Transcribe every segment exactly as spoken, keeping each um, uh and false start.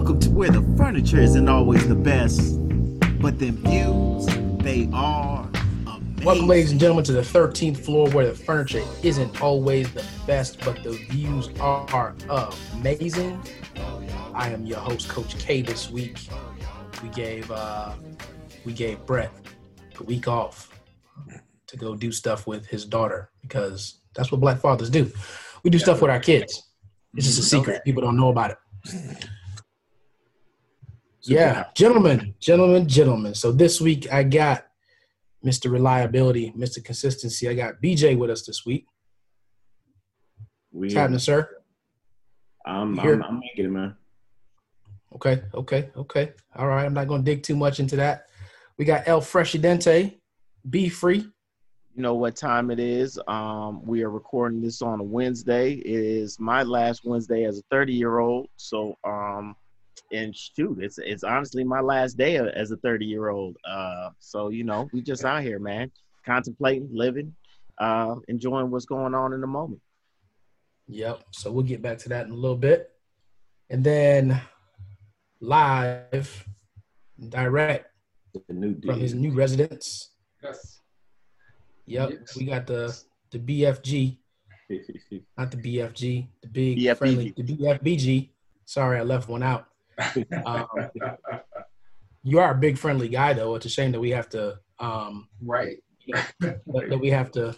Welcome to where the furniture isn't always the best, but them views, they are amazing. Welcome, ladies and gentlemen, to the thirteenth floor, where the furniture isn't always the best, but the views are amazing. I am your host, Coach K. This week, we gave uh, we gave Brett a week off to go do stuff with his daughter, because that's what Black fathers do. We do yeah, stuff with our kids. It's just a secret. People don't know about it. Super yeah, nice. gentlemen, gentlemen, gentlemen. So this week I got Mister Reliability, Mister Consistency. I got B J with us this week. What's happening, sir? I'm, I'm, I'm making it, man. Okay, okay, okay. All right, I'm not going to dig too much into that. We got El Fresh Dente, Be Free. You know what time it is. Um, we are recording this on a Wednesday. It is my last Wednesday as a thirty-year-old, so um. And shoot, it's it's honestly my last day as a thirty-year-old. Uh, so, you know, we just out here, man, contemplating, living, uh, enjoying what's going on in the moment. Yep. So we'll get back to that in a little bit. And then live, direct the new from his new residence. Yes. Yep. Yes. We got the, the B F G, not the B F G, the big B F B G. Friendly, the B F B G. Sorry, I left one out. um, you are a big friendly guy, though. It's a shame that we have to um, right you know, that, that we have to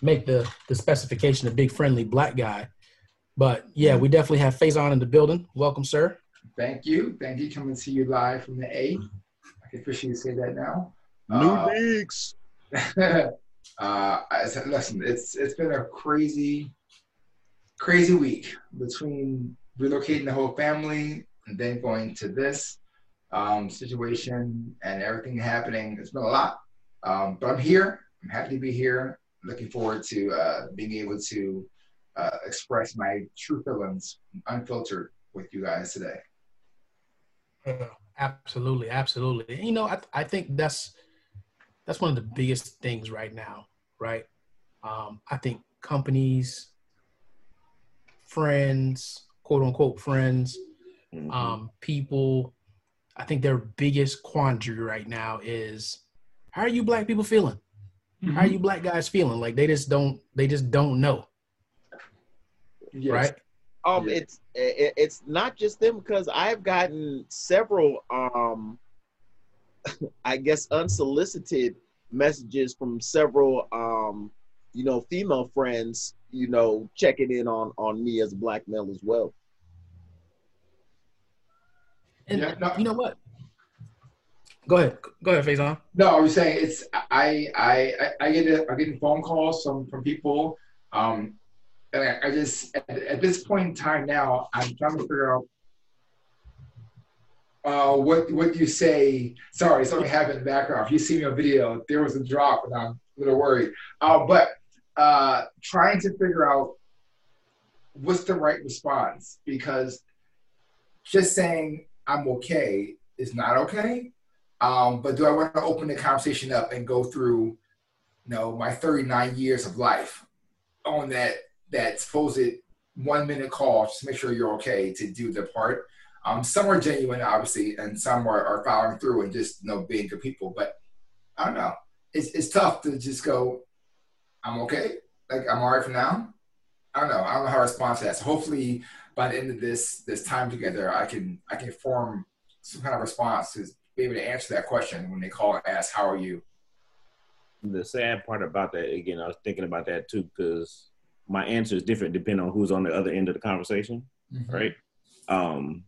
make the, the specification a big friendly Black guy. But yeah, we definitely have Faison in the building. Welcome, sir. Thank you, thank you. Coming to you live from the A. I can officially say that now. New digs. Uh, uh, listen, it's it's been a crazy, crazy week between relocating the whole family. And then going to this um, situation and everything happening, it's been a lot. Um, but I'm here. I'm happy to be here. I'm looking forward to uh, being able to uh, express my true feelings unfiltered with you guys today. Uh, absolutely, absolutely. You know, I th- I think that's that's one of the biggest things right now, right? Um, I think companies, friends, quote unquote friends. Um, people, I think their biggest quandary right now is, how are you Black people feeling? Mm-hmm. How are you Black guys feeling? Like they just don't, they just don't know, yes. right? Um, yeah. It's it's not just them, because I've gotten several, um, I guess, unsolicited messages from several, um, you know, female friends, you know, checking in on on me as a Black male as well. And yeah, no, you know what? Go ahead, go ahead, Faison. No, I was saying it's I I I get a, I'm getting phone calls from, from people, um, and I, I just at, at this point in time now I'm trying to figure out uh, what what you say. Sorry, something happened in the background. If you see me on video, there was a drop, and I'm a little worried. Uh, but uh, trying to figure out what's the right response, because just saying I'm okay is not okay, um, but do I want to open the conversation up and go through, you know, my thirty-nine years of life on that that supposed one minute call just to make sure you're okay to do the part? Um, some are genuine, obviously, and some are, are following through and just, you know, being good people. But I don't know, it's it's tough to just go, I'm okay, like I'm all right for now. I don't know, I don't know how to respond to that. So hopefully, by the end of this this time together, I can I can form some kind of response to be able to answer that question when they call and ask, how are you? The sad part about that, again, I was thinking about that too, because my answer is different depending on who's on the other end of the conversation, mm-hmm. right? Um,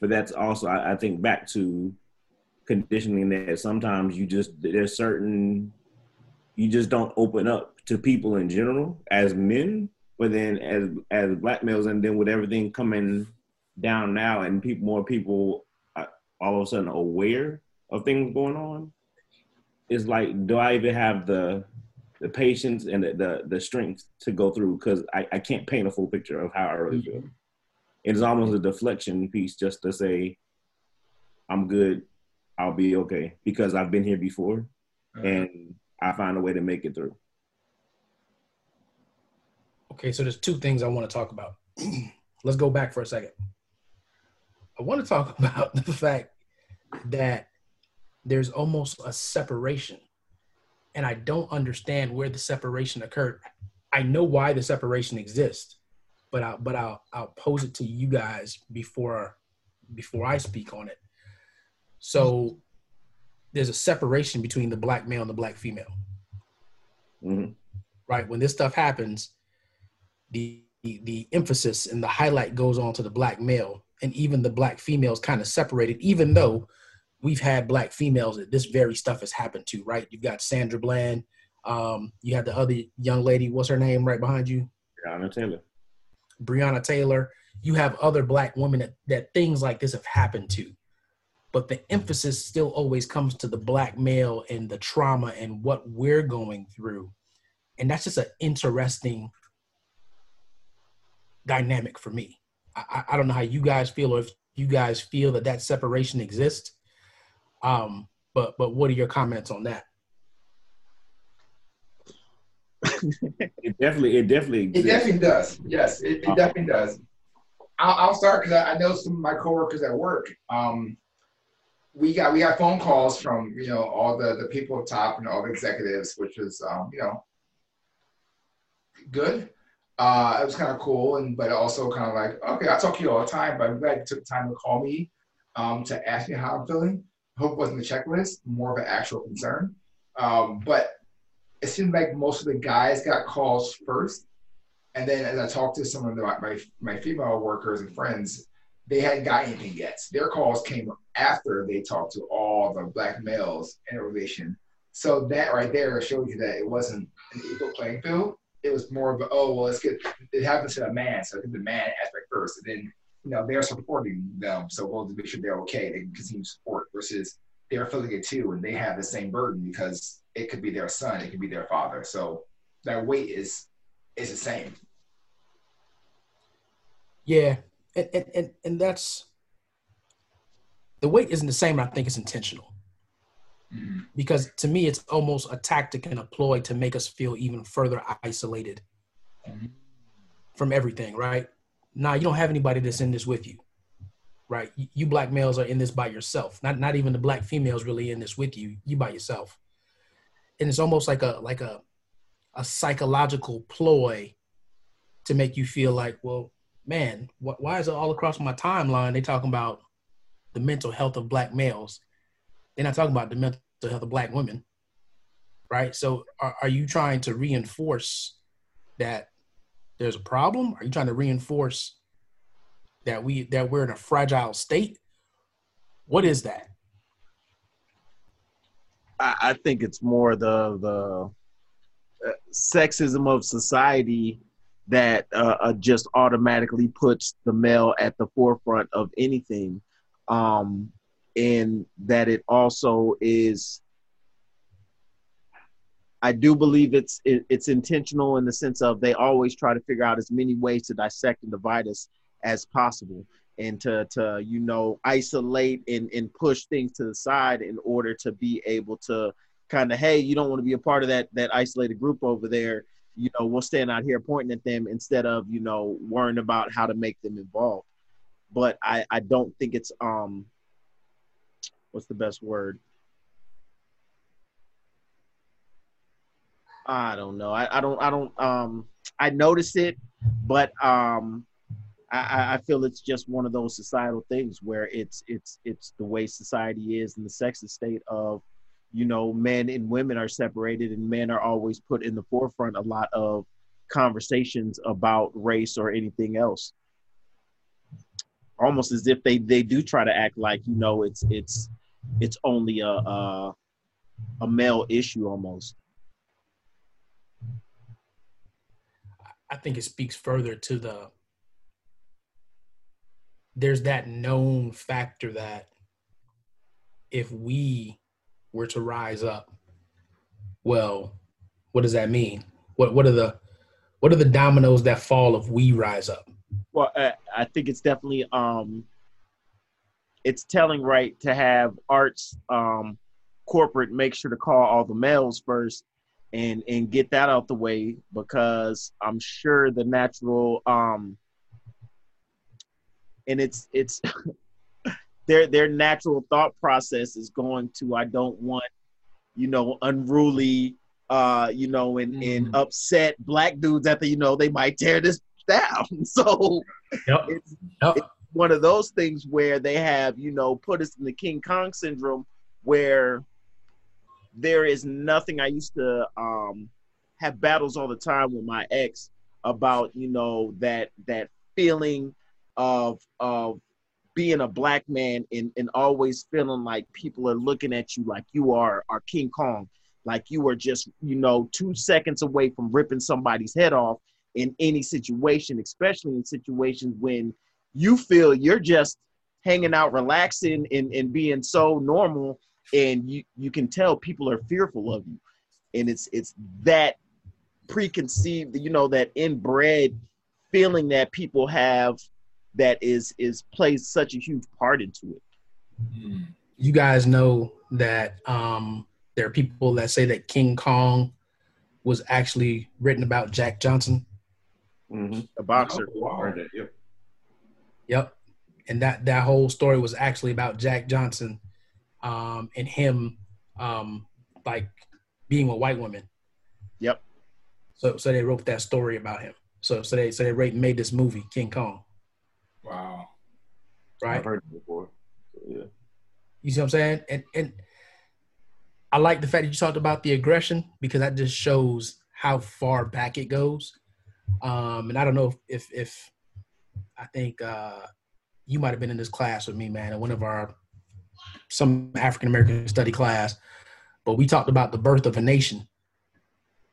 but that's also, I, I think, back to conditioning that sometimes you just, there's certain, you just don't open up to people in general as men. But then, as as Black males, and then with everything coming down now, and people, more people are all of a sudden aware of things going on, it's like, do I even have the the patience and the the, the strength to go through? Because I, I can't paint a full picture of how I really feel. Mm-hmm. It's almost a deflection piece just to say, I'm good, I'll be okay, because I've been here before, mm-hmm. and I find a way to make it through. Okay, so there's two things I want to talk about. Let's go back for a second. I want to talk about the fact that there's almost a separation, and I don't understand where the separation occurred. I know why the separation exists, but I'll, but I'll, I'll pose it to you guys before, before I speak on it. So there's a separation between the black male and the black female, mm-hmm. right? When this stuff happens, the, the, the emphasis and the highlight goes on to the black male, and even the black females kind of separated, even though we've had black females that this very stuff has happened to, right? You've got Sandra Bland. Um, you had the other young lady, what's her name right behind you? Breonna Taylor. Breonna Taylor. You have other black women that, that things like this have happened to, but the emphasis still always comes to the black male and the trauma and what we're going through. And that's just an interesting dynamic for me. I, I don't know how you guys feel, or if you guys feel that that separation exists. Um, but, but what are your comments on that? It definitely, it definitely exists. It definitely does. Yes, it, it definitely does. I'll, I'll start because I, I know some of my coworkers at work. Um, we got we got phone calls from you know all the, the people up top and all the executives, which was um, you know good. Uh, it was kind of cool, and but also kind of like, okay, I talk to you all the time, but I'm glad you took the time to call me um, to ask me how I'm feeling. Hope it wasn't a checklist, more of an actual concern. Um, but it seemed like most of the guys got calls first, and then as I talked to some of the, my my female workers and friends, they hadn't got anything yet. Their calls came after they talked to all the black males in a relation. So that right there showed you that it wasn't an equal playing field. It was more of a, oh, well, let's get, it happens to a man, so I think the man aspect first, and then, you know, they're supporting them, so we'll make sure they're okay, they can continue support, versus they're feeling it too, and they have the same burden because it could be their son, it could be their father, so that weight is is the same. Yeah, and, and, and that's, the weight isn't the same, and I think it's intentional. Mm-hmm. Because to me, it's almost a tactic and a ploy to make us feel even further isolated mm-hmm. from everything, right? Nah, you don't have anybody that's in this with you, right? You, you black males are in this by yourself. Not not even the black females really in this with you. You by yourself, and it's almost like a like a a psychological ploy to make you feel like, well, man, wh- why is it all across my timeline they talking about the mental health of black males? They're not talking about the mental health of black women, right? So are, are you trying to reinforce that there's a problem? Are you trying to reinforce that we that we're in a fragile state? What is that? I, I think it's more the the sexism of society that uh, just automatically puts the male at the forefront of anything. Um, And that it also is, I do believe it's it, it's intentional in the sense of they always try to figure out as many ways to dissect and divide us as possible, and to, to you know, isolate and, and push things to the side in order to be able to kind of, hey, you don't want to be a part of that that isolated group over there. You know, we'll stand out here pointing at them instead of, you know, worrying about how to make them involved. But I, I don't think it's... um. What's the best word? I don't know. I, I don't, I don't, um, I notice it, but um, I, I feel it's just one of those societal things where it's, it's, it's the way society is, and the sexist state of, you know, men and women are separated, and men are always put in the forefront a lot of conversations about race or anything else. Almost as if they, they do try to act like, you know, it's, it's, it's only a, a a male issue almost. I think it speaks further to the, there's that known factor that if we were to rise up, well, what does that mean? What what are the what are the dominoes that fall if we rise up? Well, I, I think it's definitely um. It's telling, right, to have arts um, corporate make sure to call all the males first and, and get that out the way, because I'm sure the natural um, and it's it's their their natural thought process is going to, I don't want, you know, unruly, uh, you know, and, mm. and upset black dudes after, you know, they might tear this down. So yep. It's, yep. it's one of those things where they have, you know, put us in the King Kong syndrome where there is nothing. I used to um, have battles all the time with my ex about, you know, that that feeling of of being a black man and, and always feeling like people are looking at you like you are, are King Kong, like you are just, you know, two seconds away from ripping somebody's head off in any situation, especially in situations when you feel you're just hanging out, relaxing and, and being so normal, and you, you can tell people are fearful of you. And it's it's that preconceived, you know, that inbred feeling that people have that is is plays such a huge part into it. You guys know that um, there are people that say that King Kong was actually written about Jack Johnson, mm-hmm. a boxer. Oh, yep. yep, and that that whole story was actually about Jack Johnson um, and him um, like being with white women. Yep. So so they wrote that story about him. So so they so they made this movie King Kong. Wow. Right? I've heard it before. So, yeah. You see what I'm saying? And and I like the fact that you talked about the aggression, because that just shows how far back it goes. Um, and I don't know if if, if I think uh, you might have been in this class with me, man, in one of our some African American study class, but we talked about the birth of a nation.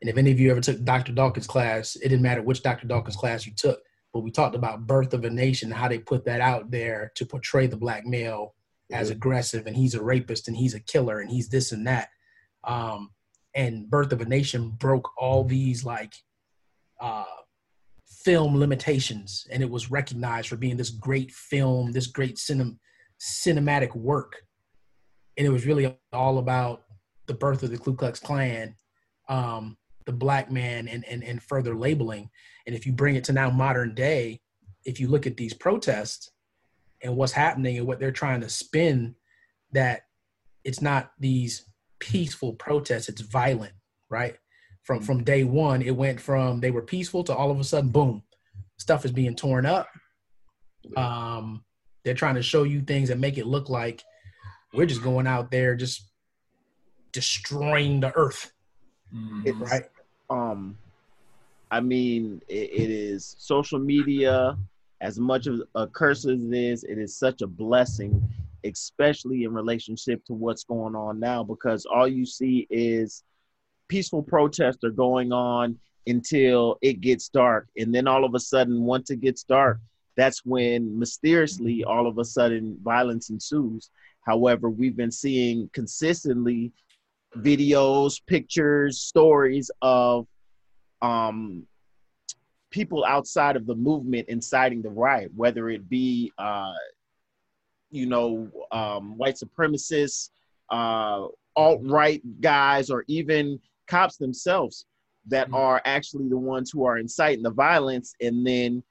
And if any of you ever took Doctor Dawkins' class, it didn't matter which Doctor Dawkins class you took, but we talked about Birth of a Nation, how they put that out there to portray the black male as aggressive, and he's a rapist, and he's a killer, and he's this and that. Um, and Birth of a Nation broke all these like uh, film limitations, and it was recognized for being this great film, this great cinem- cinematic work. And it was really all about the birth of the Ku Klux Klan, um, the black man, and, and, and further labeling. And if you bring it to now modern day, if you look at these protests and what's happening and what they're trying to spin, that it's not these peaceful protests, it's violent, right? From from day one, it went from they were peaceful to all of a sudden, boom, stuff is being torn up. Um, they're trying to show you things that make it look like we're just going out there just destroying the earth, mm-hmm. right? Um, I mean, it, it is social media. As much of a curse as it is, it is such a blessing, especially in relationship to what's going on now, because all you see is peaceful protests are going on until it gets dark. And then all of a sudden, once it gets dark, that's when mysteriously, all of a sudden, violence ensues. However, we've been seeing consistently videos, pictures, stories of um, people outside of the movement inciting the riot, whether it be, uh, you know, um, white supremacists, uh, alt-right guys, or even cops themselves that mm-hmm. are actually the ones who are inciting the violence. And then,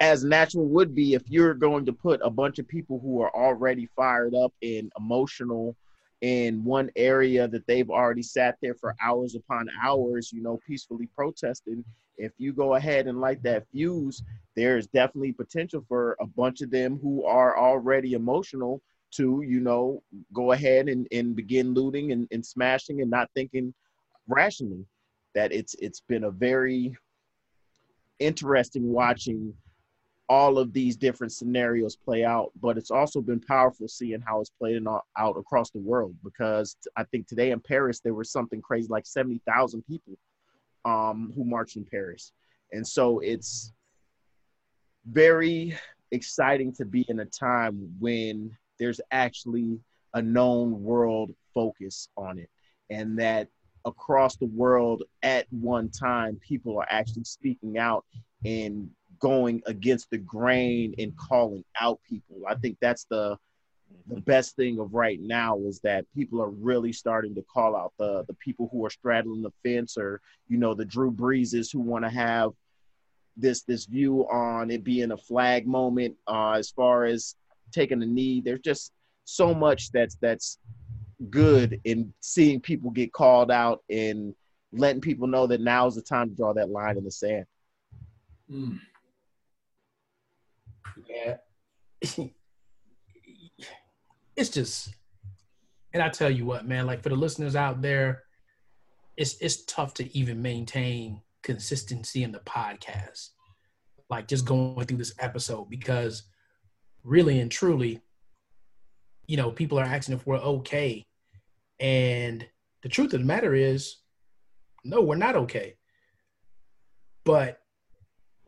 as natural would be, if you're going to put a bunch of people who are already fired up and emotional in one area that they've already sat there for hours upon hours, you know, peacefully protesting, if you go ahead and light that fuse, there's definitely potential for a bunch of them who are already emotional to, you know, go ahead and, and begin looting and, and smashing and not thinking rationally. That it's it's been a very interesting watching all of these different scenarios play out, but it's also been powerful seeing how it's playing out across the world, because I think today in Paris, there was something crazy, like seventy thousand people um, who marched in Paris. And so it's very exciting to be in a time when there's actually a known world focus on it, and that across the world at one time, people are actually speaking out and going against the grain and calling out people. I think that's the the best thing of right now, is that people are really starting to call out the the people who are straddling the fence, or, you know, the Drew Breeses who want to have this this view on it being a flag moment, uh, as far as taking a knee. There's just so much that's that's good in seeing people get called out and letting people know that now's the time to draw that line in the sand. Mm. Yeah. It's just, and I tell you what, man, like for the listeners out there, it's it's tough to even maintain consistency in the podcast, like just going through this episode, because really and truly, you know, people are asking if we're okay. And the truth of the matter is, no, we're not okay. But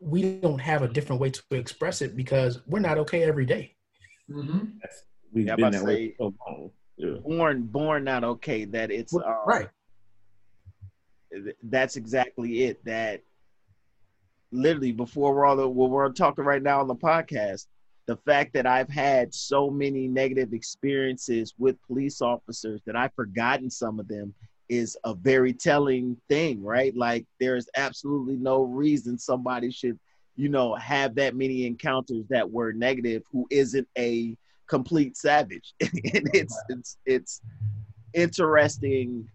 we don't have a different way to express it because we're not okay every day. Mm-hmm. We've yeah, been that way so long. Yeah. Born, born not okay, that it's... Uh, right. That's exactly it. That literally before we're all the, well, we're talking right now on the podcast, the fact that I've had so many negative experiences with police officers that I've forgotten some of them is a very telling thing, right? Like there is absolutely no reason somebody should, you know, have that many encounters that were negative who isn't a complete savage. And it's, it's, it's interesting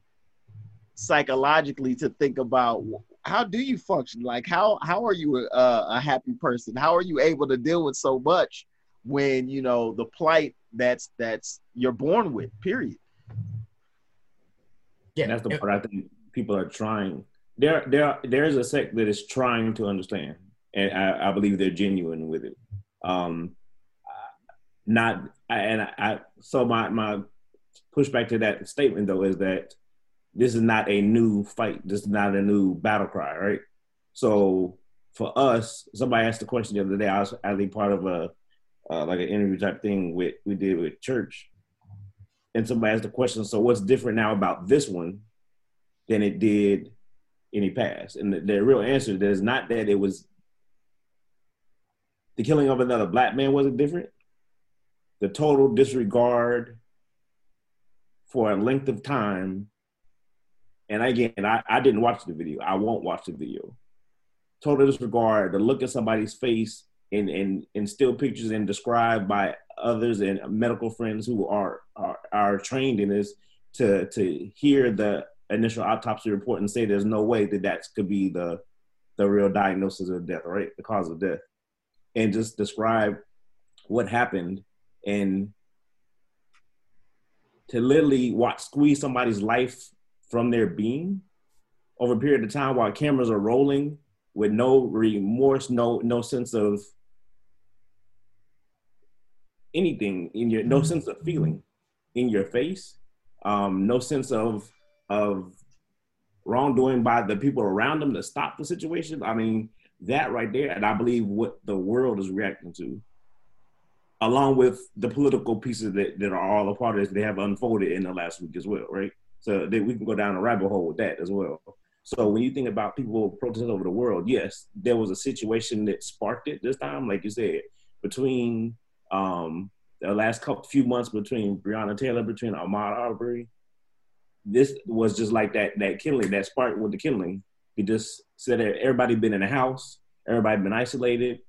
psychologically to think about, how do you function? Like how how are you a, a happy person? How are you able to deal with so much when you know the plight that's that's you're born with, period? Yeah, and that's the part I think people are trying. There there there is a sect that is trying to understand, and I, I believe they're genuine with it. Um, not and I, I so my my pushback to that statement though is that this is not a new fight. This is not a new battle cry, right? So for us, somebody asked the question the other day. I was actually part of a uh, like an interview type thing with we did with church, and somebody asked the question. So what's different now about this one than it did in the past? And the, the real answer is not that it was the killing of another black man wasn't different. The total disregard for a length of time. And again, I, I didn't watch the video. I won't watch the video. Total disregard, to look at somebody's face and and, and still pictures and described by others and medical friends who are, are are trained in this to to hear the initial autopsy report and say there's no way that that could be the the real diagnosis of death, right? The cause of death. And just describe what happened and to literally watch squeeze somebody's life from their being over a period of time while cameras are rolling with no remorse, no no sense of anything in your, no sense of feeling in your face, um, no sense of of wrongdoing by the people around them to stop the situation. I mean, that right there, and I believe what the world is reacting to, along with the political pieces that, that are all a part of this, they have unfolded in the last week as well, right? So that we can go down a rabbit hole with that as well. So when you think about people protesting over the world, yes, there was a situation that sparked it this time, like you said, between um, the last couple, few months between Breonna Taylor, between Ahmaud Arbery. This was just like that that killing, that spark with the killing. He just said that everybody been in the house, everybody been isolated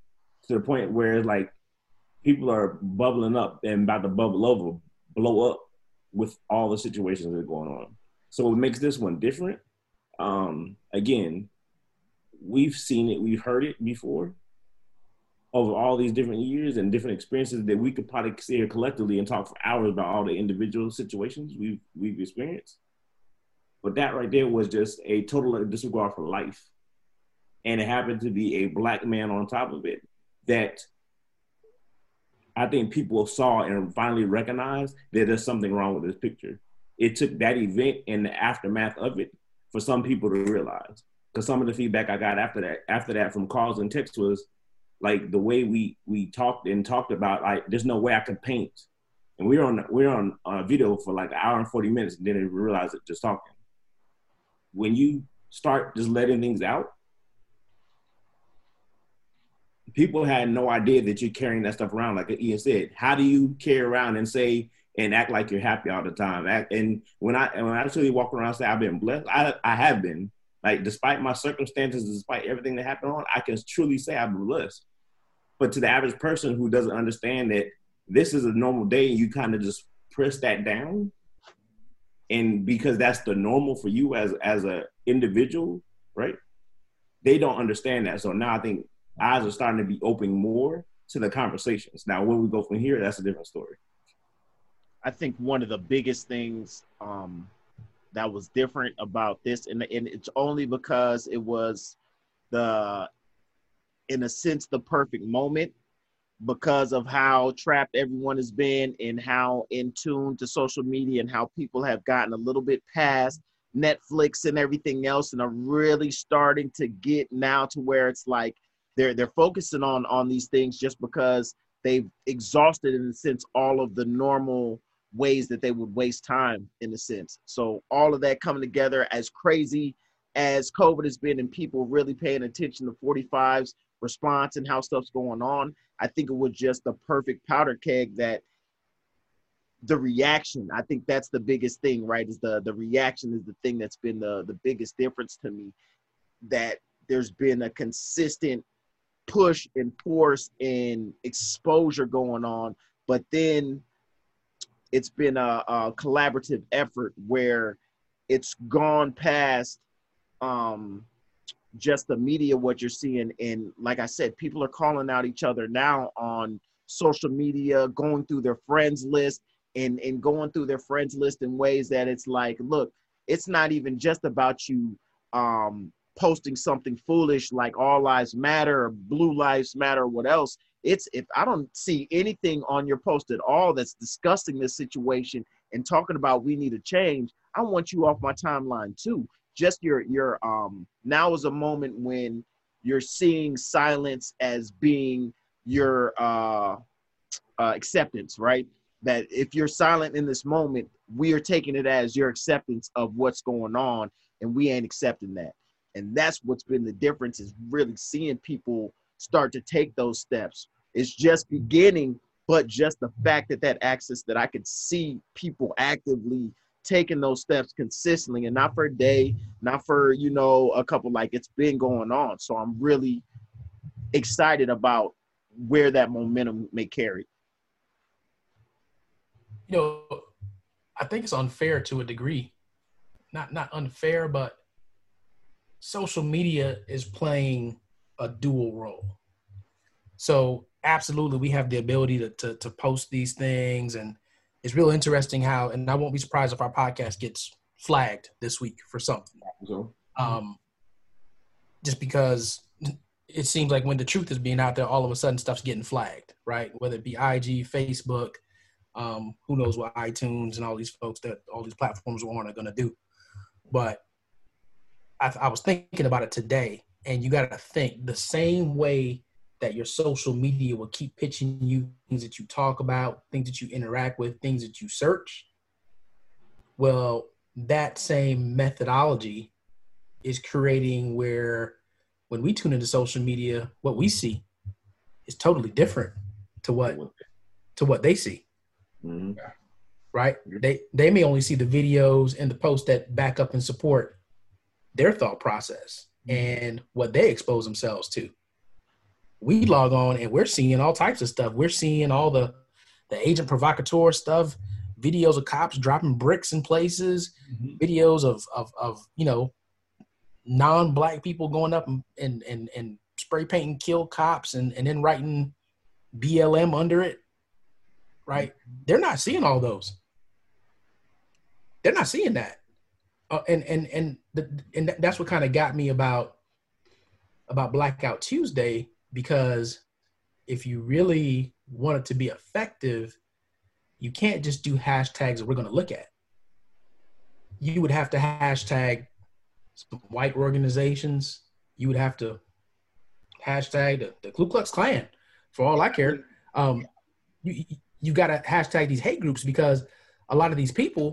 to the point where like people are bubbling up and about to bubble over, blow up with all the situations that are going on. So what makes this one different? Um, again, we've seen it, we've heard it before over all these different years and different experiences that we could probably sit here collectively and talk for hours about all the individual situations we've, we've experienced. But that right there was just a total disregard for life. And it happened to be a black man on top of it that I think people saw and finally recognized that there's something wrong with this picture. It took that event and the aftermath of it for some people to realize. Because some of the feedback I got after that, after that from calls and texts was like the way we we talked and talked about like there's no way I could paint. And we were on we were on a video for like an hour and forty minutes and then we realized it just talking. When you start just letting things out, people had no idea that you're carrying that stuff around. Like Ian said, how do you carry around and say and act like you're happy all the time? And when I and when I actually walk around and say I've been blessed, I I have been. Like, despite my circumstances, despite everything that happened on, I can truly say I'm blessed. But to the average person who doesn't understand that this is a normal day, and you kind of just press that down, and because that's the normal for you as as a individual, right? They don't understand that. So now I think eyes are starting to be open more to the conversations. Now, where we go from here, that's a different story. I think one of the biggest things um, that was different about this, and, and it's only because it was the, in a sense, the perfect moment, because of how trapped everyone has been and how in tune to social media and how people have gotten a little bit past Netflix and everything else, and are really starting to get now to where it's like they're they're focusing on on these things just because they've exhausted, in a sense, all of the normal ways that they would waste time, in a sense. So all of that coming together, as crazy as COVID has been and people really paying attention to forty-five's response and how stuff's going on, I think it was just the perfect powder keg, that the reaction. I think that's the biggest thing, right? Is the the reaction is the thing that's been the, the biggest difference to me, that there's been a consistent push and force and exposure going on, but then it's been a, a collaborative effort where it's gone past um, just the media, what you're seeing. And like I said, people are calling out each other now on social media, going through their friends list, and, and going through their friends list in ways that it's like, look, it's not even just about you um, posting something foolish like all lives matter or blue lives matter or what else. It's, if I don't see anything on your post at all that's discussing this situation and talking about we need a change, I want you off my timeline too. Just your, your um, now is a moment when you're seeing silence as being your uh, uh, acceptance, right? That if you're silent in this moment, we are taking it as your acceptance of what's going on, and we ain't accepting that. And that's what's been the difference, is really seeing people start to take those steps. It's just beginning, but just the fact that that access, that I could see people actively taking those steps consistently, and not for a day, not for, you know, a couple, like it's been going on. So I'm really excited about where that momentum may carry. You know, I think it's unfair to a degree. Not not unfair, but social media is playing a dual role. So absolutely, we have the ability to, to, to post these things. And it's real interesting how, and I won't be surprised if our podcast gets flagged this week for something. So, um, just because it seems like when the truth is being out there, all of a sudden stuff's getting flagged, right? Whether it be I G, Facebook, Um, who knows what iTunes and all these folks that all these platforms are on are going to do. But I, th- I was thinking about it today, and you got to think the same way that your social media will keep pitching you things that you talk about, things that you interact with, things that you search. Well, that same methodology is creating where when we tune into social media, what we see is totally different to what to what they see. Mm-hmm. Right? They they may only see the videos and the posts that back up and support their thought process and what they expose themselves to. We log on and we're seeing all types of stuff. We're seeing all the, the agent provocateur stuff, videos of cops dropping bricks in places, mm-hmm. videos of, of, of, you know, non-black people going up and, and, and, and spray painting kill cops and, and then writing B L M under it. Right? They're not seeing all those. They're not seeing that. Uh, and and and the, and that's what kind of got me about about Blackout Tuesday, because if you really want it to be effective, you can't just do hashtags that we're going to look at. You would have to hashtag some white organizations. You would have to hashtag the, the Ku Klux Klan, for all I care. Um, you, you You got to hashtag these hate groups, because a lot of these people,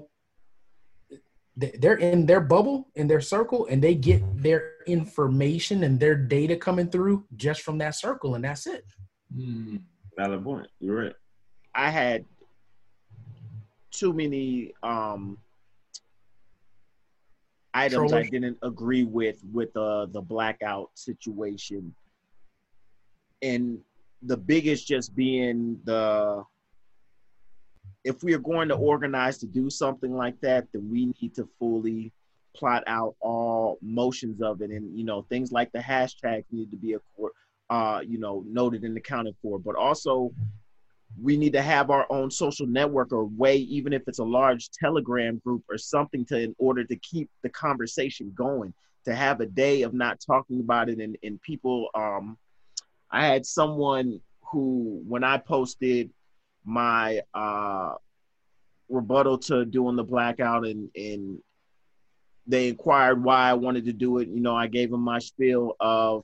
they're in their bubble, in their circle, and they get their information and their data coming through just from that circle, and that's it. Mm, valid point. You're right. I had too many um, items Trollish. I didn't agree with with uh, the blackout situation. And the biggest just being the, if we are going to organize to do something like that, then we need to fully plot out all motions of it. And, you know, things like the hashtags need to be, uh, you know, noted and accounted for. But also, we need to have our own social network or way, even if it's a large Telegram group or something, to in order to keep the conversation going, to have a day of not talking about it. And, and people, um, I had someone who, when I posted my uh, rebuttal to doing the blackout, and, and they inquired why I wanted to do it, you know, I gave them my spiel of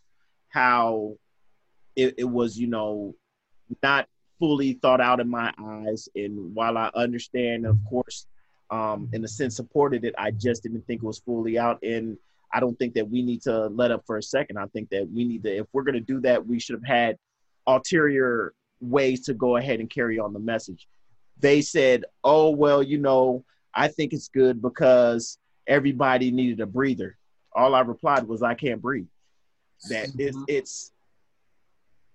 how it, it was, you know, not fully thought out in my eyes. And while I understand, of course, um, in a sense supported it, I just didn't think it was fully out. And I don't think that we need to let up for a second. I think that we need to, if we're going to do that, we should have had ulterior ways to go ahead and carry on the message. They said, oh, well, you know, I think it's good because everybody needed a breather. All I replied was, I can't breathe. That it's, it's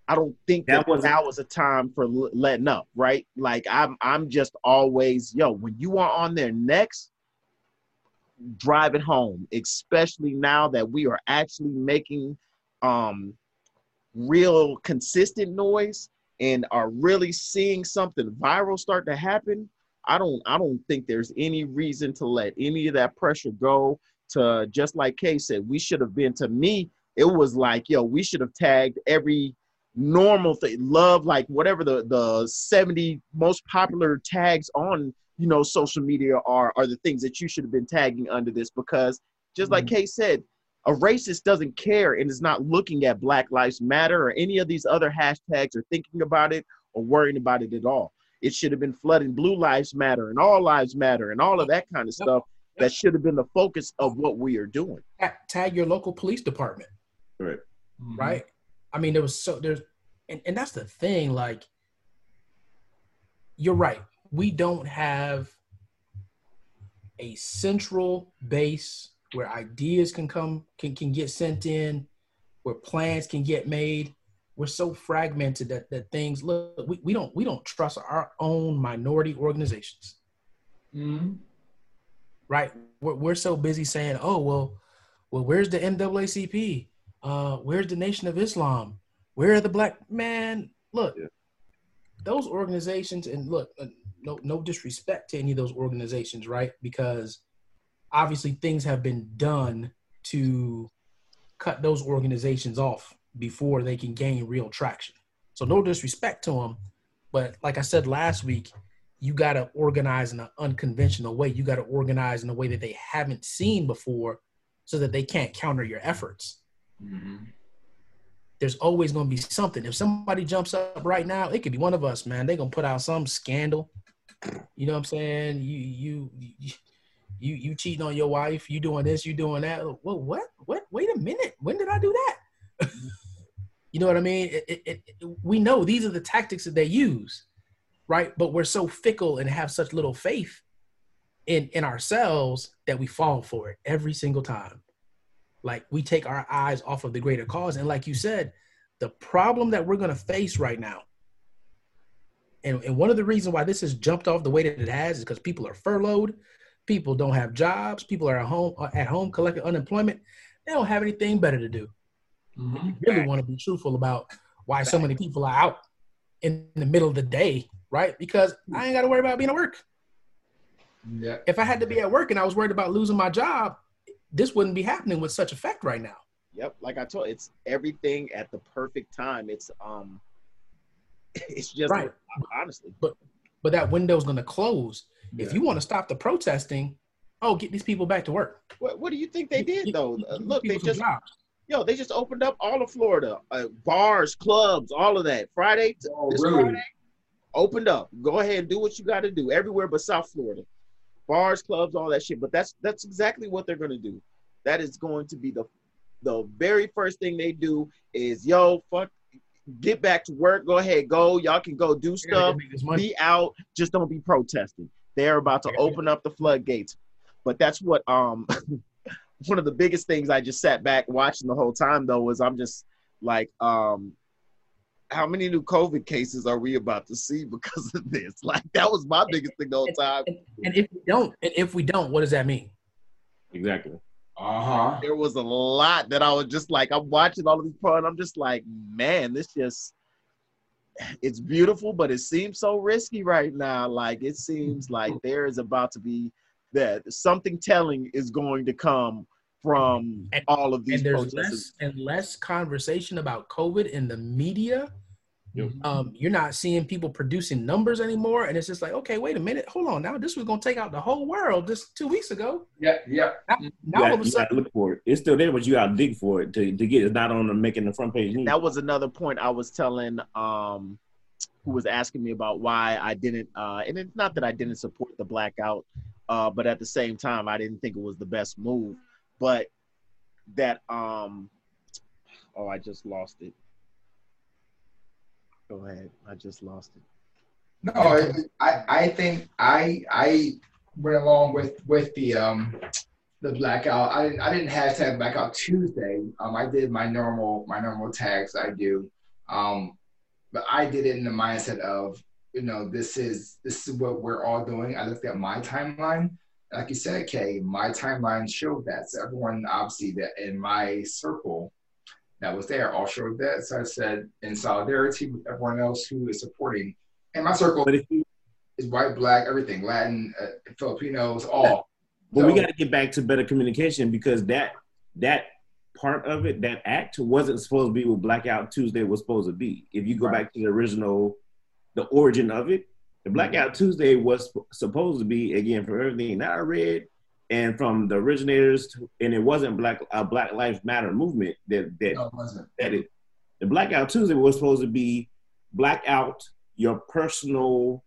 I don't think that, that was now was a time for letting up, right? Like I'm, I'm just always, yo, when you are on there next, drive it home, especially now that we are actually making um, real consistent noise and are really seeing something viral start to happen. I don't, I don't think there's any reason to let any of that pressure go. To just like Kay said, we should have been. To me, it was like, yo, we should have tagged every normal thing, love, like whatever the the seventy most popular tags on, you know, social media are are the things that you should have been tagging under this, because just mm-hmm. like Kay said, a racist doesn't care and is not looking at Black Lives Matter or any of these other hashtags or thinking about it or worrying about it at all. It should have been flooding Blue Lives Matter and All Lives Matter and all of that kind of stuff. Yep. That should have been the focus of what we are doing. Tag your local police department. Right. Mm-hmm. Right. I mean, there was so there's, and, and that's the thing, like, you're right. We don't have a central base where ideas can come, can, can get sent in, where plans can get made. We're so fragmented that, that things, look, we, we don't, we don't trust our own minority organizations. Mm-hmm. Right. We're, we're so busy saying, oh, well, well, where's the N double A C P? Uh, where's the Nation of Islam? Where are the black man? Look, yeah. Those organizations, and look, uh, no, no disrespect to any of those organizations, right? Because obviously things have been done to cut those organizations off before they can gain real traction. So no disrespect to them, but like I said last week, you got to organize in an unconventional way. You got to organize in a way that they haven't seen before, so that they can't counter your efforts. Mm-hmm. There's always going to be something. If somebody jumps up right now, it could be one of us, man. They're going to put out some scandal. You know what I'm saying? You you you you, you cheating on your wife. You doing this. You doing that. Well, what? What? Wait a minute. When did I do that? You know what I mean? It, it, it, we know these are the tactics that they use, right? But we're so fickle and have such little faith in in ourselves that we fall for it every single time. Like, we take our eyes off of the greater cause. And like you said, the problem that we're going to face right now, and, and one of the reasons why this has jumped off the way that it has, is because people are furloughed, people don't have jobs, people are at home, at home collecting unemployment. They don't have anything better to do. Mm-hmm. You really want to be truthful about why so many people are out in the middle of the day, right? Because I ain't got to worry about being at work. Yeah. If I had to be at work and I was worried about losing my job, this wouldn't be happening with such effect right now. Yep, like I told you, it's everything at the perfect time. It's um, it's just right. Honestly. But but that window's gonna close. Yeah. If you want to stop the protesting, oh, get these people back to work. What What do you think they did get, though? Get, uh, look, they just jobs. yo, they just opened up all of Florida, uh, bars, clubs, all of that. Friday, oh, this really? Friday, opened up. Go ahead and do what you got to do everywhere but South Florida. Bars, clubs, all that shit. But that's that's exactly what they're gonna do. That is going to be the the very first thing they do is, yo, fuck, get back to work. Go ahead, go. Y'all can go do stuff. Be out. Just don't be protesting. They're about to open up the floodgates. But that's what um one of the biggest things I just sat back watching the whole time, though, was I'm just like, um, how many new COVID cases are we about to see because of this? Like, that was my biggest thing the whole time. And, and if we don't, and if we don't, what does that mean? Exactly. Uh-huh. There was a lot that I was just like, I'm watching all of these parts, and I'm just like, man, this just, it's beautiful, but it seems so risky right now. Like, it seems like there is about to be that something telling is going to come from and, all of these and there's less and less conversation about COVID in the media. Yep. Um, you're not seeing people producing numbers anymore, and it's just like, okay, wait a minute, hold on now. This was going to take out the whole world just two weeks ago. Yeah, yeah. Now, now got, all of a sudden, look for it. It's still there, but you got to dig for it to, to get it. It's not on the making the front page news. That was another point I was telling. Um, who was asking me about why I didn't, uh, and it's not that I didn't support the blackout, uh, but at the same time, I didn't think it was the best move. But that, um, oh, I just lost it. Go ahead. I just lost it. No, I, I think I I went along with with the um the blackout. I didn't I didn't hashtag Blackout Tuesday. Um, I did my normal my normal tags I do. Um, but I did it in the mindset of, you know, this is this is what we're all doing. I looked at my timeline. Like you said, Kay, my timeline showed that. So everyone, obviously, that in my circle that was there all showed that. So I said, in solidarity with everyone else who is supporting. And my circle is white, black, everything, Latin, uh, Filipinos, all. But so, we got to get back to better communication, because that that part of it, that act, wasn't supposed to be what Blackout Tuesday was supposed to be. If you go right. back to the original, the origin of it, the Blackout Tuesday was supposed to be, again, from everything that I read and from the originators, to, and it wasn't Black a Black Lives Matter movement that that, no, it wasn't. that it, the Blackout Tuesday was supposed to be black out your personal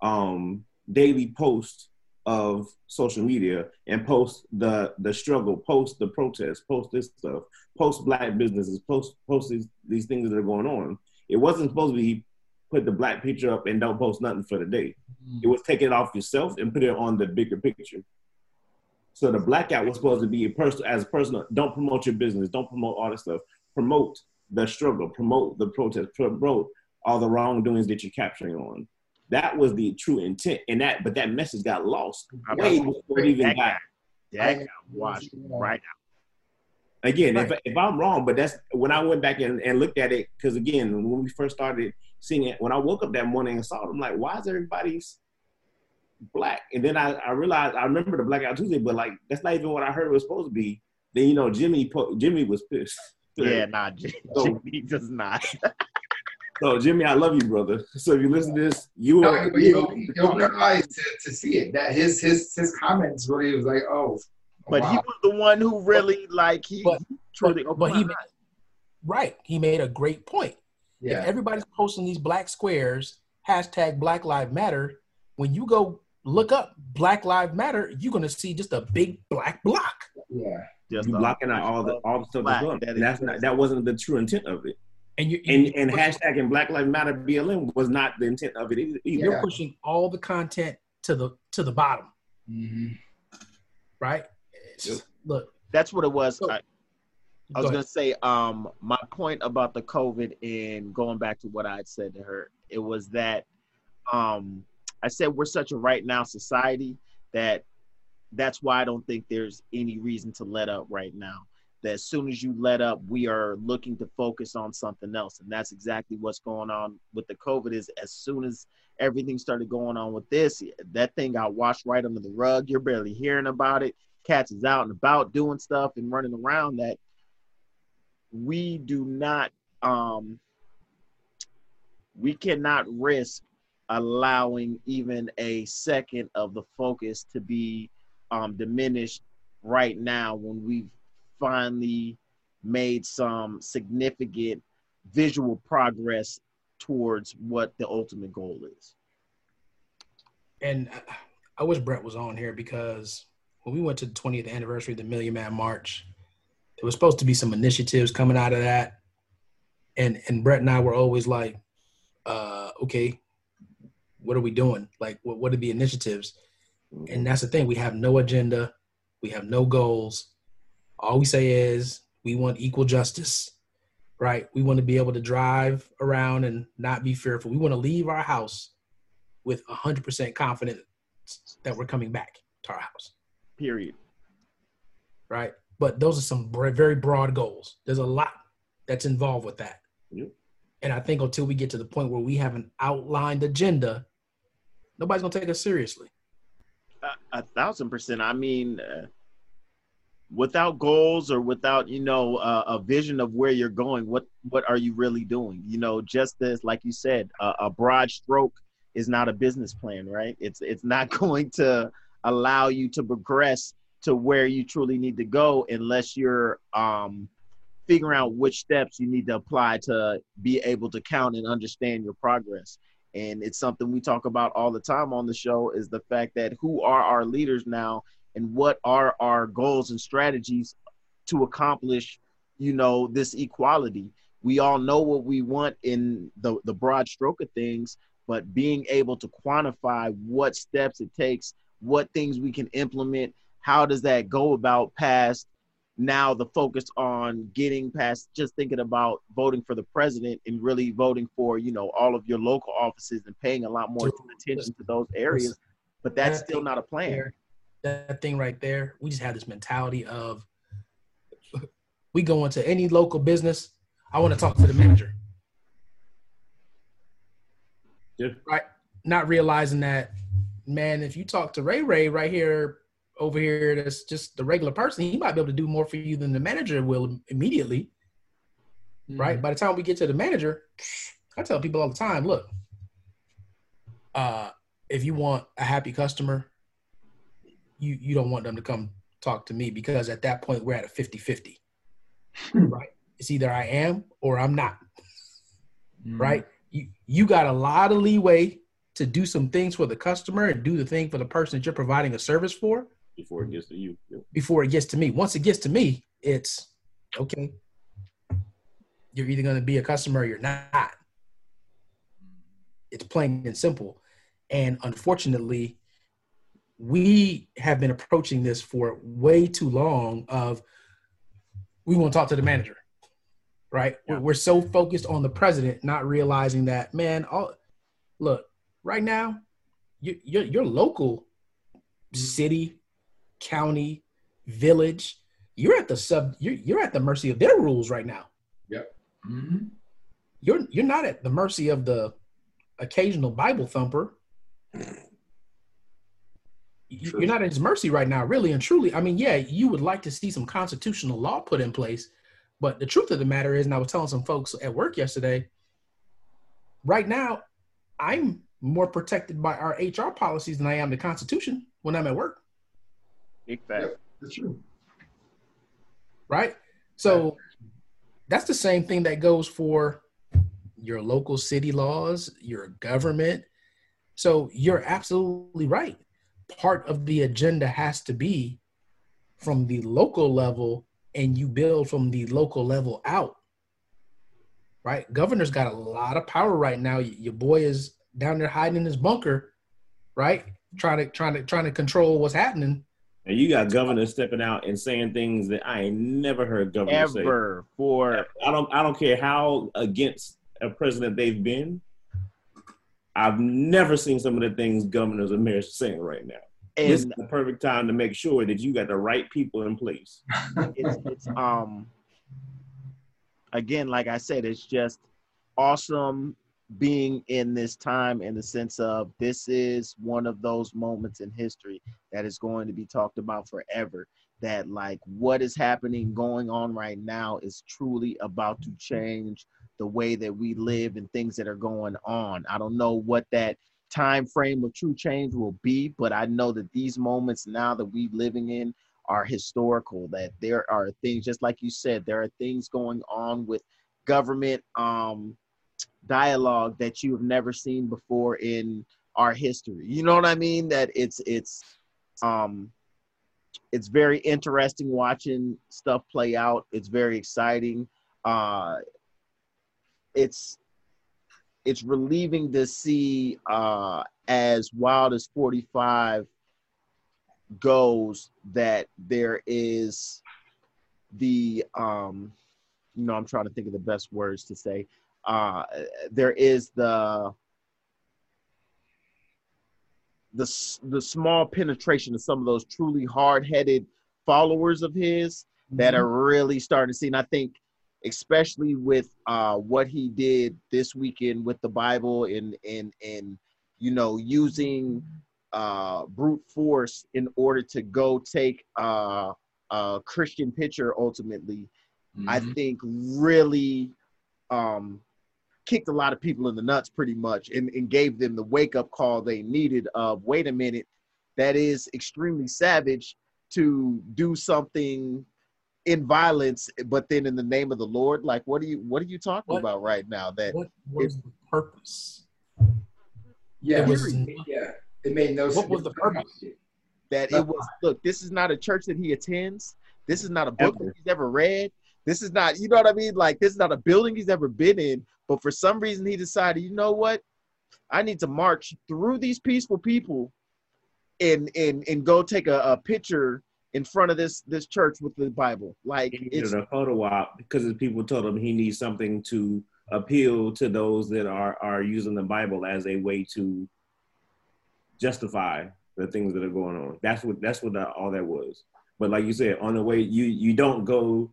um, daily post of social media and post the the struggle, post the protest, post this stuff, post black businesses, post post these, these things that are going on. It wasn't supposed to be put the black picture up and don't post nothing for the day. Mm. It was take it off yourself and put it on the bigger picture. So the blackout was supposed to be a personal, as a personal, don't promote your business, don't promote all that stuff, promote the struggle, promote the protest, promote all the wrongdoings that you're capturing on. That was the true intent, and that, but that message got lost way before it even got. That got washed right now. Again, if, if I'm wrong, but that's when I went back and, and looked at it, because again, when we first started seeing it, when I woke up that morning and saw it, I'm like, why is everybody's black? And then I, I realized, I remember the Blackout Tuesday, but like, that's not even what I heard it was supposed to be. Then, you know, Jimmy po- Jimmy was pissed. Yeah, nah, Jimmy, so, Jimmy does not. So, Jimmy, I love you, brother. So, if you listen to this, you no, will. You'll be surprised to, to see it. That his his his comments really was like, oh. But wow. He was the one who really, but, like, he but, truly but, but he, right. He made a great point. Yeah. If everybody's posting these black squares, hashtag Black Lives Matter, when you go look up Black Lives Matter, you're going to see just a big black block. Yeah. Just you're blocking out all the, all the stuff that's going on. That's not, that wasn't the true intent of it. And you and, and hashtagging Black Lives Matter B L M was not the intent of it either. Yeah. You're pushing all the content to the to the bottom. Mm-hmm. Right? Yep. Look. That's what it was. So, I, I was Go gonna say, um, my point about the COVID and going back to what I had said to her, it was that um, I said we're such a right now society that that's why I don't think there's any reason to let up right now. That as soon as you let up, we are looking to focus on something else, and that's exactly what's going on with the COVID. Is as soon as everything started going on with this, that thing got washed right under the rug. You're barely hearing about it. Cats is out and about doing stuff and running around that. We do not, um, we cannot risk allowing even a second of the focus to be um, diminished right now when we've finally made some significant visual progress towards what the ultimate goal is. And I wish Brett was on here, because when we went to the twentieth anniversary of the Million Man March, it was supposed to be some initiatives coming out of that. And and Brett and I were always like, uh, okay, what are we doing? Like, what, what are the initiatives? And that's the thing. We have no agenda. We have no goals. All we say is we want equal justice, right? We want to be able to drive around and not be fearful. We want to leave our house with one hundred percent confidence that we're coming back to our house. Period. Right? But those are some very broad goals. There's a lot that's involved with that. Yep. And I think until we get to the point where we have an outlined agenda, nobody's going to take us seriously. A, a thousand percent. I mean, uh, without goals or without, you know, uh, a vision of where you're going, what, what are you really doing? You know, just this, like you said, uh, a broad stroke is not a business plan, right? It's, it's not going to allow you to progress to where you truly need to go unless you're um, figuring out which steps you need to apply to be able to count and understand your progress. And it's something we talk about all the time on the show, is the fact that who are our leaders now and what are our goals and strategies to accomplish, you know, this equality. We all know what we want in the, the broad stroke of things, but being able to quantify what steps it takes, what things we can implement, how does that go about past now the focus on getting past just thinking about voting for the president and really voting for, you know, all of your local offices and paying a lot more Dude, attention to those areas. But that's that still not a plan. There, that thing right there, we just have this mentality of we go into any local business, I want to talk to the manager. Yeah. Right? Not realizing that, man, if you talk to Ray Ray right here, over here, that's just the regular person, he might be able to do more for you than the manager will immediately, mm-hmm. right? By the time we get to the manager, I tell people all the time, look, uh, if you want a happy customer, you, you don't want them to come talk to me, because at that point, we're at a fifty-fifty, right? It's either I am or I'm not, mm-hmm. right? You, you got a lot of leeway to do some things for the customer and do the thing for the person that you're providing a service for. Before it gets to you. Yep. Before it gets to me. Once it gets to me, it's, okay, you're either going to be a customer or you're not. It's plain and simple. And unfortunately, we have been approaching this for way too long of, we won't talk to the manager, right? Yeah. We're so focused on the president, not realizing that, man, all, look, right now, your, your, your local city, county, village, you're at the sub, you're, you're at the mercy of their rules right now. Yep. Mm-hmm. You're you're not at the mercy of the occasional Bible thumper. True. You're not at his mercy right now, really and truly. I mean, yeah, you would like to see some constitutional law put in place, but the truth of the matter is, and I was telling some folks at work yesterday, right now, I'm more protected by our H R policies than I am the Constitution when I'm at work. Big fact. That's true. Right? So that's the same thing that goes for your local city laws, your government. So you're absolutely right. Part of the agenda has to be from the local level, and you build from the local level out. Right? Governor's got a lot of power right now. Your boy is down there hiding in his bunker, right? Trying to trying to trying to control what's happening. And you got governors stepping out and saying things that I ain't never heard governors say. Ever for I don't I don't care how against a president they've been. I've never seen some of the things governors and mayors are saying right now. And this is the perfect time to make sure that you got the right people in place. It's, it's um again, like I said, it's just awesome being in this time, in the sense of this is one of those moments in history that is going to be talked about forever, that like what is happening going on right now is truly about to change the way that we live and things that are going on. I don't know what that time frame of true change will be, but I know that these moments now that we're living in are historical, that there are things, just like you said, there are things going on with government um dialogue that you have never seen before in our history. You know what I mean? That it's it's um it's very interesting watching stuff play out. It's very exciting. Uh, it's it's relieving to see uh, as wild as forty-five goes, that there is the, um, you know, I'm trying to think of the best words to say. Uh, there is the, the, the small penetration of some of those truly hard-headed followers of his mm-hmm. that are really starting to see. And I think especially with uh, what he did this weekend with the Bible and, and, and you know, using uh, brute force in order to go take uh, a Christian picture ultimately, mm-hmm. I think really um, kicked a lot of people in the nuts pretty much and, and gave them the wake-up call they needed of, wait a minute, that is extremely savage to do something in violence, but then in the name of the Lord, like, what are you, what are you talking what, about right now? That what was it, the purpose? Yeah, it was, yeah, it made no what sense. What was the purpose? That it was. Look, this is not a church that he attends. This is not a book ever. that he's ever read. This is not, you know what I mean? Like, this is not a building he's ever been in. But for some reason, he decided, you know what? I need to march through these peaceful people, and and and go take a, a picture in front of this this church with the Bible. Like, he it's a photo op because the people told him he needs something to appeal to those that are, are using the Bible as a way to justify the things that are going on. That's what that's what the, all that was. But like you said, on the way you you don't go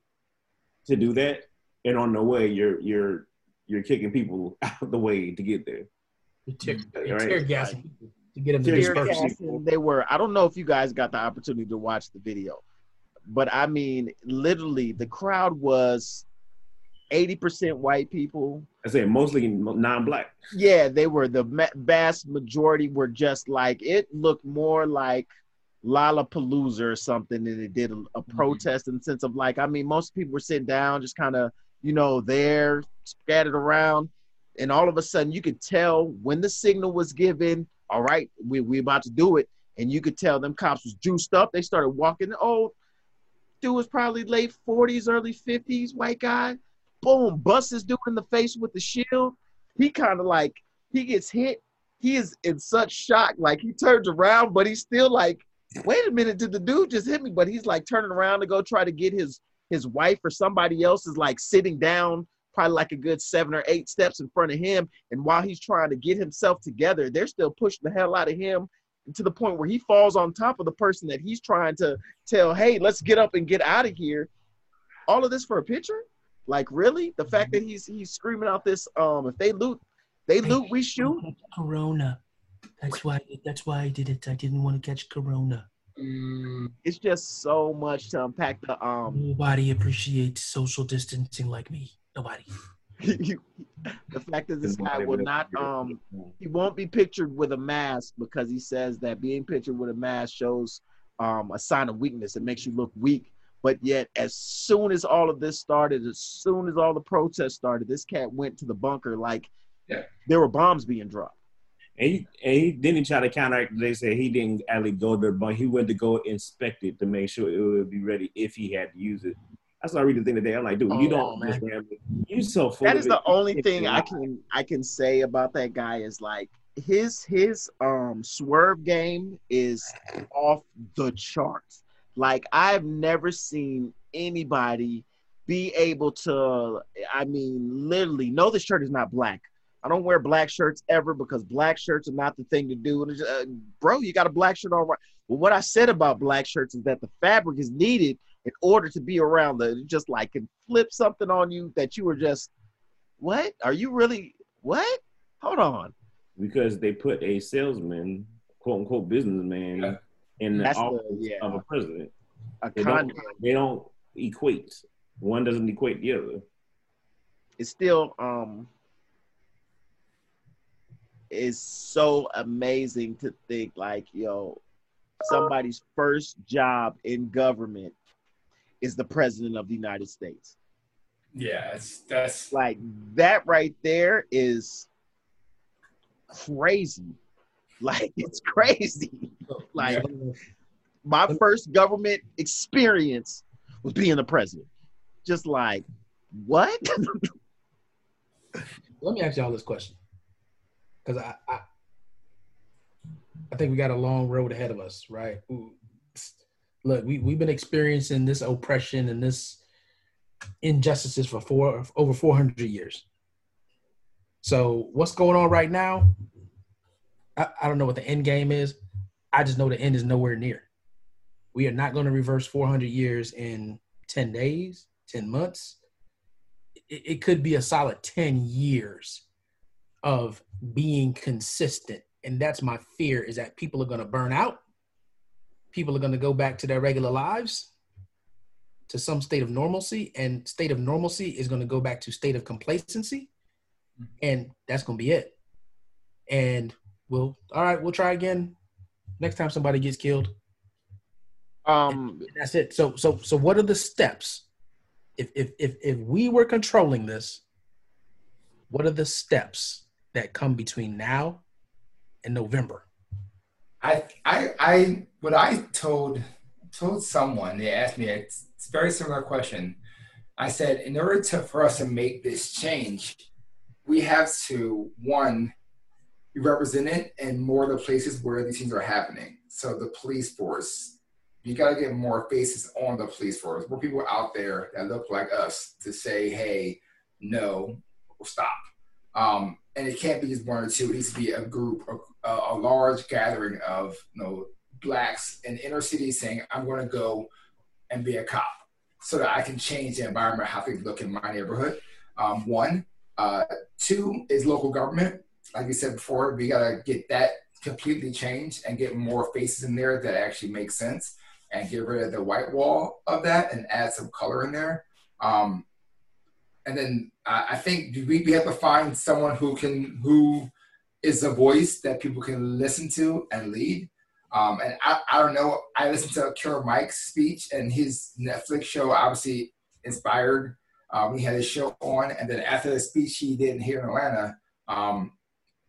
to do that, and on the way you're you're you're kicking people out of the way to get there. You tear gas people. Get him the they were. I don't know if you guys got the opportunity to watch the video, but I mean, literally, the crowd was eighty percent white people. I say mostly non-black. Yeah, they were. The vast majority were just like, it looked more like Lollapalooza or something than it did a, a mm-hmm. protest, in the sense of like, I mean, most people were sitting down, just kind of, you know, there, scattered around, and all of a sudden, you could tell when the signal was given. All right, we we about to do it. And you could tell them cops was juiced up. They started walking. Oh, dude was probably late forties, early fifties, white guy. Boom, busts this dude in the face with the shield. He kind of like, he gets hit. He is in such shock. Like, he turns around, but he's still like, wait a minute, did the dude just hit me? But he's like turning around to go try to get his, his wife or somebody else is like sitting down, probably like a good seven or eight steps in front of him. And while he's trying to get himself together, they're still pushing the hell out of him to the point where he falls on top of the person that he's trying to tell, hey, let's get up and get out of here. All of this for a picture? Like, really? The fact that he's he's screaming out this, um, if they loot, they loot, we shoot. Corona. That's why, that's why I did it. I didn't want to catch Corona. It's just so much to unpack. The um. Nobody appreciates social distancing like me. Nobody. The fact that this guy will not, um, he won't be pictured with a mask because he says that being pictured with a mask shows um, a sign of weakness. It makes you look weak. But yet, as soon as all of this started, as soon as all the protests started, this cat went to the bunker like yeah. there were bombs being dropped. And he, and he didn't try to counteract. They said he didn't actually go there, but he went to go inspect it to make sure it would be ready if he had to use it. That's what I read the thing today. I'm like, dude, oh, you don't understand. You so full. That is of the only thing I can I can say about that guy is like his his um swerve game is off the charts. Like, I've never seen anybody be able to. I mean, literally, no, this shirt is not black. I don't wear black shirts ever because black shirts are not the thing to do. And uh, bro, you got a black shirt on, right? Well, what I said about black shirts is that the fabric is needed in order to be around the, just like can flip something on you that you were just, what? Are you really, what? Hold on. Because they put a salesman, quote unquote businessman, yeah. in the That's office the, yeah. of a president. A they, don't, they don't equate. One doesn't equate the other. It's still, um, it's so amazing to think like, yo, somebody's first job in government is the president of the United States. Yeah, it's, that's... Like, that right there is crazy. Like, it's crazy. Like, yeah. My first government experience was being the president. Just like, what? Let me ask y'all this question. Because I, I, I think we got a long road ahead of us, right? Ooh. Look, we, we've been experiencing this oppression and this injustices for four over four hundred years. So what's going on right now? I, I don't know what the end game is. I just know the end is nowhere near. We are not going to reverse four hundred years in ten days, ten months. It, it could be a solid ten years of being consistent. And that's my fear, is that people are going to burn out. People are going to go back to their regular lives, to some state of normalcy, and state of normalcy is going to go back to state of complacency. And that's going to be it. And we'll, all right, we'll try again next time somebody gets killed. Um, that's it. So, so, so what are the steps? If, if, if, if we were controlling this, what are the steps that come between now and November? I, I, I, what I told, told someone, they asked me, it's, it's a very similar question. I said, in order to, for us to make this change, we have to, one, be represented in more of the places where these things are happening. So the police force, you got to get more faces on the police force, more people out there that look like us to say, hey, no, stop. Um, and it can't be just one or two. It needs to be a group, a, a large gathering of, you know, blacks in inner cities saying, I'm going to go and be a cop so that I can change the environment, how things look in my neighborhood, um, one. Uh, two is local government. Like you said before, we got to get that completely changed and get more faces in there that actually make sense and get rid of the white wall of that and add some color in there. Um, and then I, I think we, we have to find someone who can, who is a voice that people can listen to and lead. Um, and I, I don't know, I listened to Kira Mike's speech and his Netflix show obviously inspired. Uh, we had his show on, and then after the speech he did here in Atlanta, um,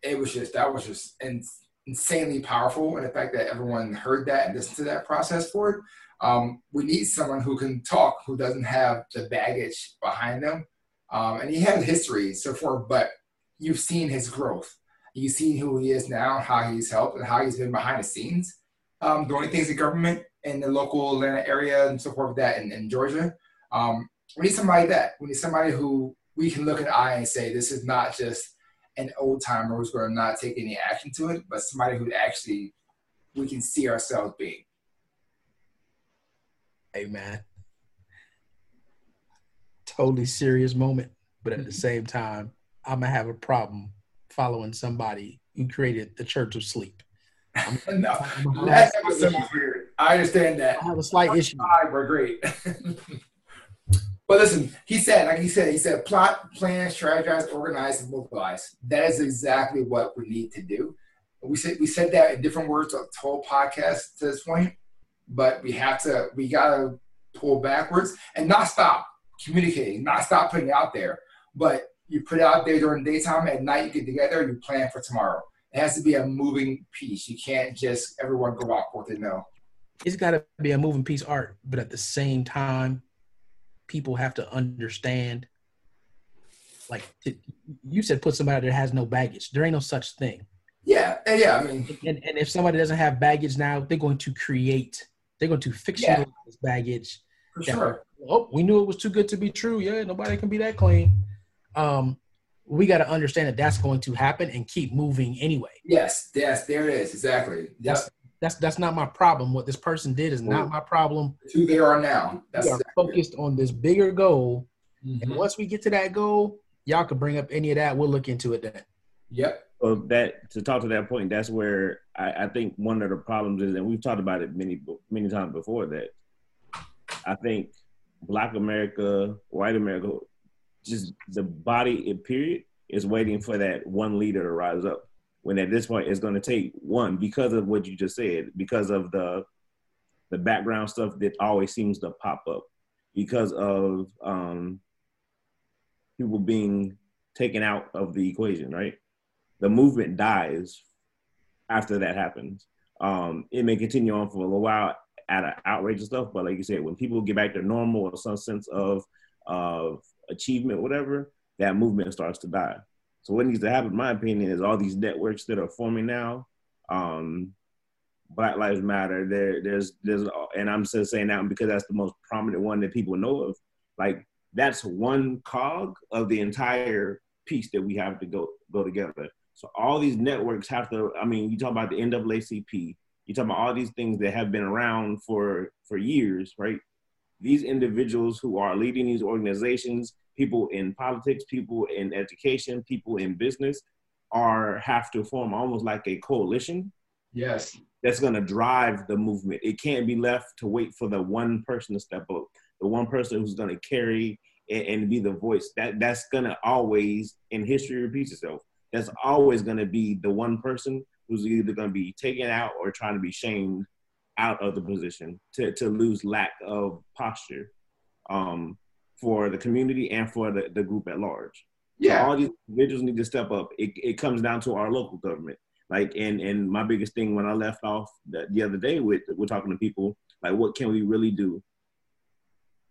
it was just, that was just in, insanely powerful. And the fact that everyone heard that and listened to that process for it, um, we need someone who can talk, who doesn't have the baggage behind them. Um, and he has history so far, but you've seen his growth. You've seen who he is now, how he's helped, and how he's been behind the scenes, um, doing things in government in the local Atlanta area and so forth, that in, in Georgia. Um, We need somebody like that. We need somebody who we can look in the eye and say, this is not just an old timer who's going to not take any action to it, but somebody who actually we can see ourselves being. Amen. Totally serious moment. But at the same time, I'm going to have a problem following somebody who created the Church of Sleep. I'm, no, I'm that episode was weird. I understand that. I have a slight issue. We're great. But listen, he said, like he said, he said, plot, plan, strategize, organize, and mobilize. That is exactly what we need to do. We said we said that in different words of the whole podcast to this point, but we have to, we gotta pull backwards and not stop communicating, not stop putting it out there. But you put it out there during the daytime, at night you get together, you plan for tomorrow. It has to be a moving piece. You can't just everyone go out for it, no. It's gotta be a moving piece, Art, but at the same time, people have to understand, like to, you said, put somebody that has no baggage. There ain't no such thing. Yeah, yeah. I mean, and, and if somebody doesn't have baggage now, they're going to create, they're going to fictionalize yeah, baggage. For that, sure. Oh, we knew it was too good to be true. Yeah, nobody can be that clean. Um, we got to understand that that's going to happen and keep moving anyway. Yes, yes, there it is. Exactly. Yes. That's that's not my problem. What this person did is not my problem. It's who they are now. That's we are exactly. focused on this bigger goal. Mm-hmm. And once we get to that goal, y'all can bring up any of that. We'll look into it then. Yep. Uh, that to talk to that point, that's where I, I think one of the problems is, and we've talked about it many, many times before, that I think Black America, white America, just the body period is waiting for that one leader to rise up. When at this point it's going to take one, because of what you just said, because of the the background stuff that always seems to pop up, because of um, people being taken out of the equation, right? The movement dies after that happens. Um, it may continue on for a little while out of outrageous stuff, but like you said, when people get back to normal or some sense of, of achievement, whatever, that movement starts to die. So what needs to happen, in my opinion, is all these networks that are forming now, um, Black Lives Matter. There, there's, there's, and I'm just saying that because that's the most prominent one that people know of. Like that's one cog of the entire piece that we have to go go together. So all these networks have to, I mean, you talk about the N double A C P, you talk about all these things that have been around for, for years, right? These individuals who are leading these organizations, people in politics, people in education, people in business, are have to form almost like a coalition. Yes. That's going to drive the movement. It can't be left to wait for the one person to step up, the one person who's going to carry and, and be the voice. That that's going to always, in history repeats itself, that's always going to be the one person who's either going to be taken out or trying to be shamed out of the position to, to lose lack of posture um, for the community and for the, the group at large. Yeah. So all these individuals need to step up. It, it comes down to our local government. Like, and, and my biggest thing when I left off the, the other day with, we're talking to people, like, what can we really do?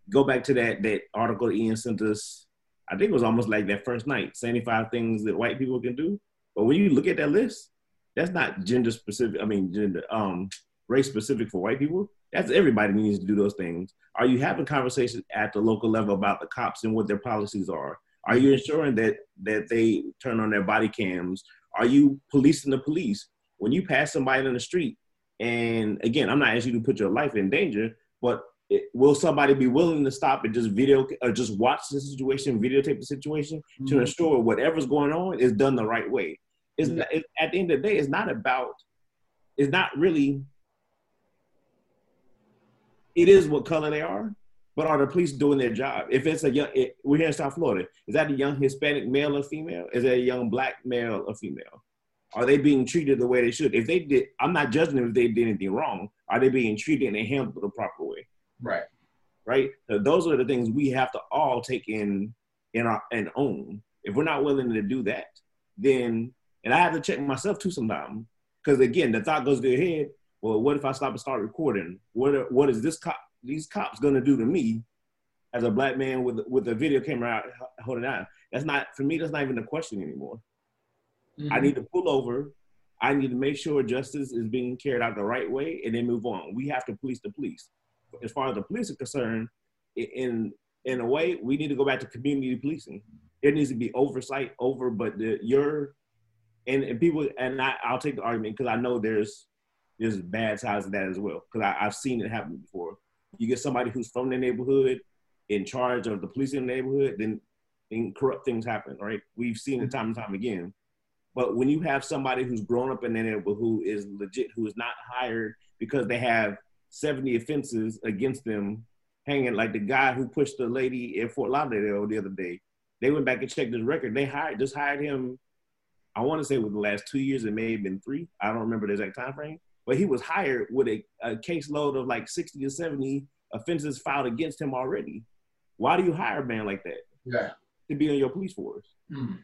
Go back to that that article Ian sent us, I think it was almost like that first night, seventy-five things that white people can do. But when you look at that list, that's not gender specific, I mean, gender, um, race specific for white people. That's everybody needs to do those things. Are you having conversations at the local level about the cops and what their policies are? Are you ensuring that that they turn on their body cams? Are you policing the police? When you pass somebody in the street, and again, I'm not asking you to put your life in danger, but it, will somebody be willing to stop and just video or just watch the situation, videotape the situation mm-hmm. to ensure whatever's going on is done the right way? It's mm-hmm. not, it, at the end of the day, it's not about, it's not really, it is what color they are, but are the police doing their job? If it's a young, it, we're here in South Florida, is that a young Hispanic male or female? Is that a young black male or female? Are they being treated the way they should? If they did, I'm not judging them if they did anything wrong. Are they being treated and handled the proper way? Right. Right? So those are the things we have to all take in in our and own. If we're not willing to do that, then, and I have to check myself too sometimes, because again, the thought goes to your head, well, what if I stop and start recording? What are, what is this cop, these cops gonna do to me as a black man with with a video camera out holding out? That's not, for me, that's not even a question anymore. Mm-hmm. I need to pull over. I need to make sure justice is being carried out the right way and then move on. We have to police the police. As far as the police are concerned, in in a way, we need to go back to community policing. There needs to be oversight over, but the, your, and, and people, and I, I'll take the argument because I know there's there's bad sides of that as well, because I've seen it happen before. You get somebody who's from the neighborhood in charge of the police in the neighborhood, then, then corrupt things happen, right? We've seen it time and time again. But when you have somebody who's grown up in the neighborhood who is legit, who is not hired because they have seventy offenses against them hanging, like the guy who pushed the lady in Fort Lauderdale the other day, they went back and checked his record. They hired, just hired him, I want to say within the last two years, it may have been three. I don't remember the exact time frame. But he was hired with a, a caseload of like sixty or seventy offenses filed against him already. Why do you hire a man like that? Yeah. To be on your police force? Mm.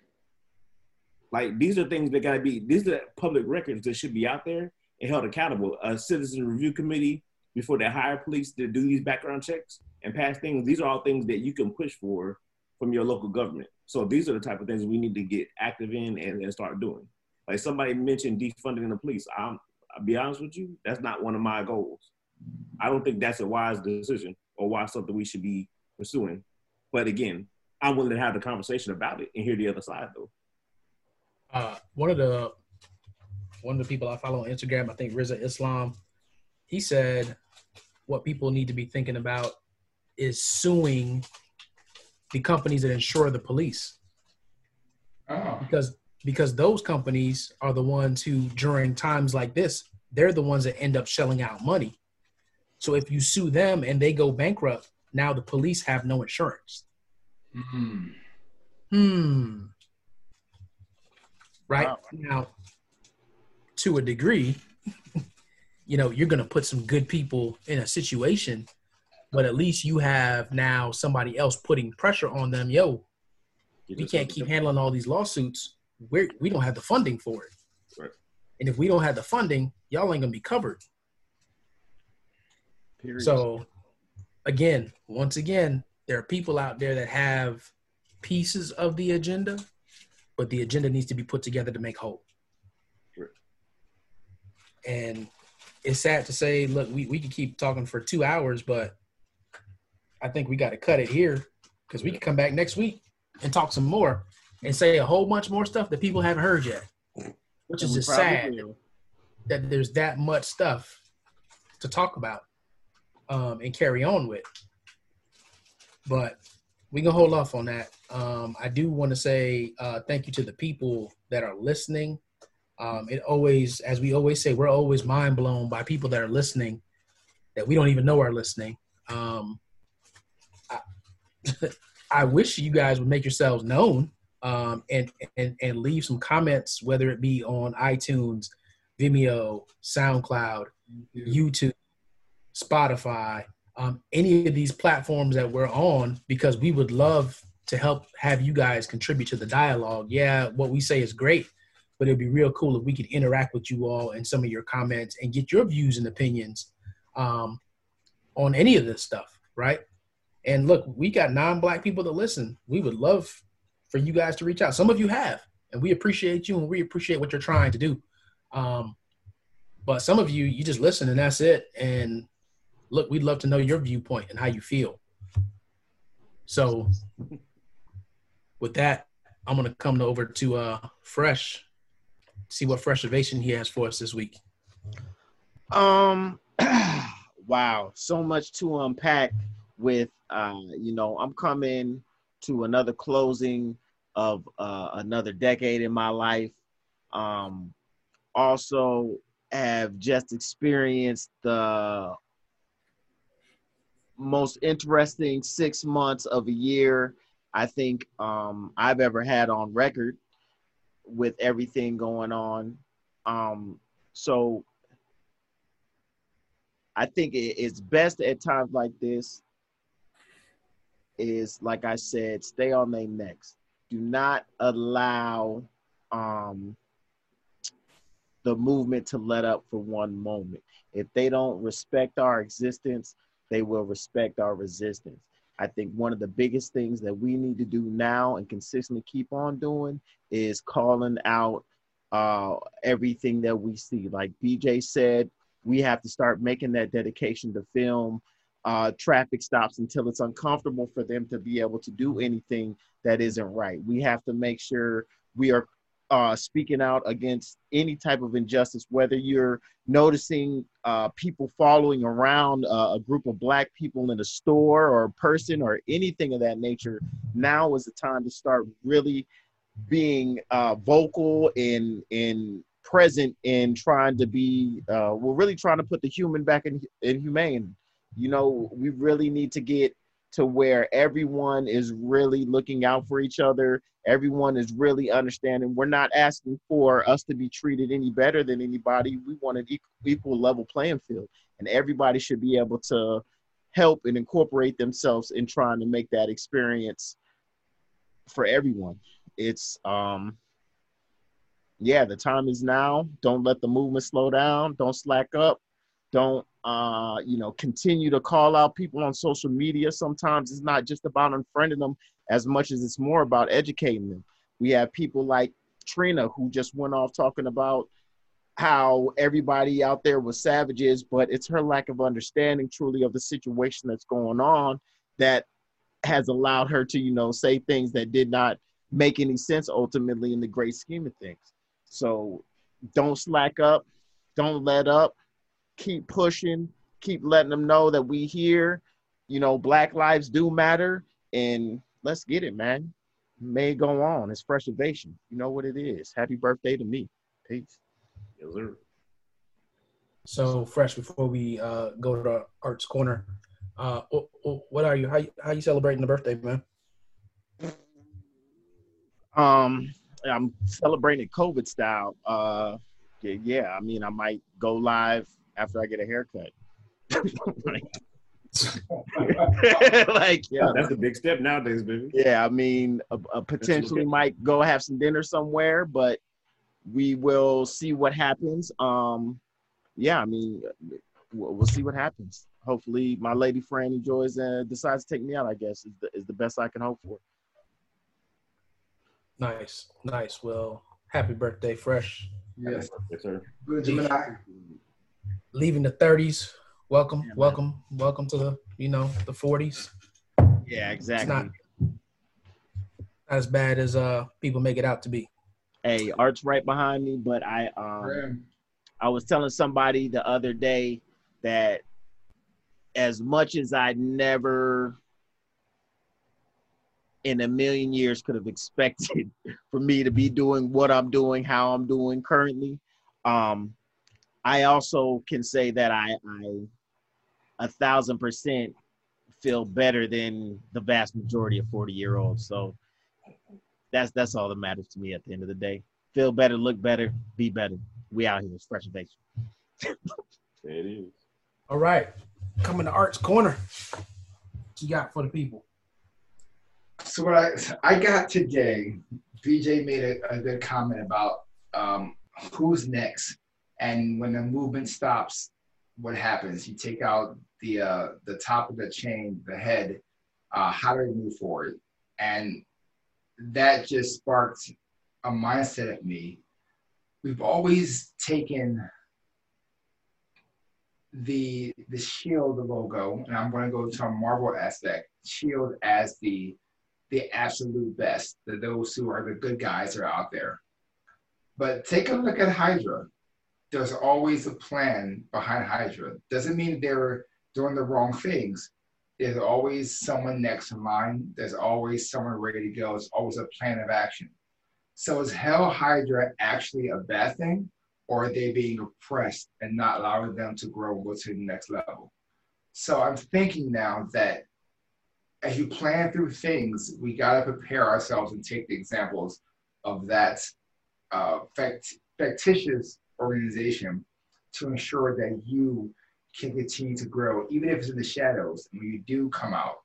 Like, these are things that gotta be, these are public records that should be out there and held accountable. A citizen review committee, before they hire police to do these background checks and pass things, these are all things that you can push for from your local government. So these are the type of things we need to get active in and, and start doing. Like, somebody mentioned defunding the police. I'm, I'll be honest with you, that's not one of my goals. I don't think that's a wise decision or why something we should be pursuing. But again, I'm willing to have the conversation about it and hear the other side though. Uh, one of the one of the people I follow on Instagram, I think Riza Islam, he said what people need to be thinking about is suing the companies that insure the police. Oh. Because Because those companies are the ones who, during times like this, they're the ones that end up shelling out money. So if you sue them and they go bankrupt, now the police have no insurance. Mm-hmm. Hmm. Right? Wow. Now, to a degree, you know, you're going to put some good people in a situation, but at least you have now somebody else putting pressure on them. Yo, we can't keep handling all these lawsuits. We're, we don't have the funding for it. Right. And if we don't have the funding, y'all ain't going to be covered. Period. So, again, once again, there are people out there that have pieces of the agenda, but the agenda needs to be put together to make whole. Right. And it's sad to say, look, we, we could keep talking for two hours, but I think we got to cut it here. because we can come back next week and talk some more and say a whole bunch more stuff that people haven't heard yet, which is just sad do. that there's that much stuff to talk about um, and carry on with. But we can hold off on that. Um, I do want to say uh, thank you to the people that are listening. Um, it always, as we always say, we're always mind blown by people that are listening that we don't even know are listening. Um, I, I wish you guys would make yourselves known um, and, and, and leave some comments, whether it be on iTunes, Vimeo, SoundCloud, mm-hmm. YouTube, Spotify, um, any of these platforms that we're on, because we would love to help have you guys contribute to the dialogue. Yeah, what we say is great, but it'd be real cool if we could interact with you all and some of your comments and get your views and opinions um, on any of this stuff, right? And look, we got non-Black people that listen. We would love for you guys to reach out. Some of you have, and we appreciate you and we appreciate what you're trying to do. Um, but some of you, you just listen and that's it. And look, we'd love to know your viewpoint and how you feel. So with that, I'm going to come over to uh, Fresh, see what Freshivation he has for us this week. Um, wow, so much to unpack with, uh, you know, I'm coming to another closing of uh, another decade in my life. Um, also have just experienced the most interesting six months of a year I think um, I've ever had on record with everything going on. Um, so I think it's best at times like this is, like I said, stay on their necks. Do not allow um, the movement to let up for one moment. If they don't respect our existence, they will respect our resistance. I think one of the biggest things that we need to do now and consistently keep on doing is calling out uh, everything that we see. Like B J said, we have to start making that dedication to film uh, traffic stops until it's uncomfortable for them to be able to do anything that isn't right. We have to make sure we are uh, speaking out against any type of injustice, whether you're noticing uh, people following around uh, a group of Black people in a store or a person or anything of that nature. Now is the time to start really being uh, vocal and, and present in trying to be, uh, we're really trying to put the human back in, in humane. You know, we really need to get to where everyone is really looking out for each other. Everyone is really understanding. We're not asking for us to be treated any better than anybody. We want an equal, equal level playing field. And everybody should be able to help and incorporate themselves in trying to make that experience for everyone. It's, um, yeah, the time is now. Don't let the movement slow down. Don't slack up. Don't, uh, you know, continue to call out people on social media. Sometimes it's not just about unfriending them as much as it's more about educating them. We have people like Trina who just went off talking about how everybody out there was savages, but it's her lack of understanding truly of the situation that's going on that has allowed her to, you know, say things that did not make any sense ultimately in the great scheme of things. So don't slack up, don't let up. Keep pushing, keep letting them know that we here, you know, Black lives do matter, and let's get it, man. May it go on. It's Freshivation. You know what it is. Happy birthday to me. Peace. Yes, sir. So, Fresh, before we uh, go to our Arts Corner, uh, what are you? How, how you celebrating the birthday, man? Um, I'm celebrating COVID style. Uh, yeah, yeah, I mean, I might go live after I get a haircut. like, like, yeah, that's a big step nowadays, baby. Yeah, I mean, a, a potentially might go have some dinner somewhere, but we will see what happens. Um, yeah, I mean, we'll, we'll see what happens. Hopefully, my lady friend enjoys and decides to take me out. I guess is the, is the best I can hope for. Nice, nice. Well, happy birthday, Fresh. Yes, yes, sir. Good Gemini. Leaving the thirties, welcome, yeah, welcome, welcome to the, you know, the forties. Yeah, exactly. It's not, Not as bad as uh people make it out to be. Hey, Art's right behind me, but I um yeah. I was telling somebody the other day that as much as I never in a million years could have expected for me to be doing what I'm doing, how I'm doing currently, um, I also can say that I, I a thousand percent feel better than the vast majority of forty year olds. So that's, that's all that matters to me at the end of the day. Feel better, look better, be better. We out here, it's Fresh Invasion. It is. All right, coming to Art's Corner. What you got for the people? So what I, I got today, B J made a, a good comment about um, who's next, and when the movement stops, what happens? You take out the uh, the top of the chain, the head. Uh, how do we move forward? And that just sparked a mindset at me. We've always taken the the Shield logo, and I'm going to go to a Marvel aspect. Shield as the the absolute best, that those who are the good guys are out there. But take a look at Hydra. There's always a plan behind Hydra. Doesn't mean they're doing the wrong things. There's always someone next in line. There's always someone ready to go. There's always a plan of action. So is Hell Hydra actually a bad thing, or are they being oppressed and not allowing them to grow and go to the next level? So I'm thinking now that as you plan through things, we got to prepare ourselves and take the examples of that uh, fact- factitious organization to ensure that you can continue to grow, even if it's in the shadows. And when you do come out,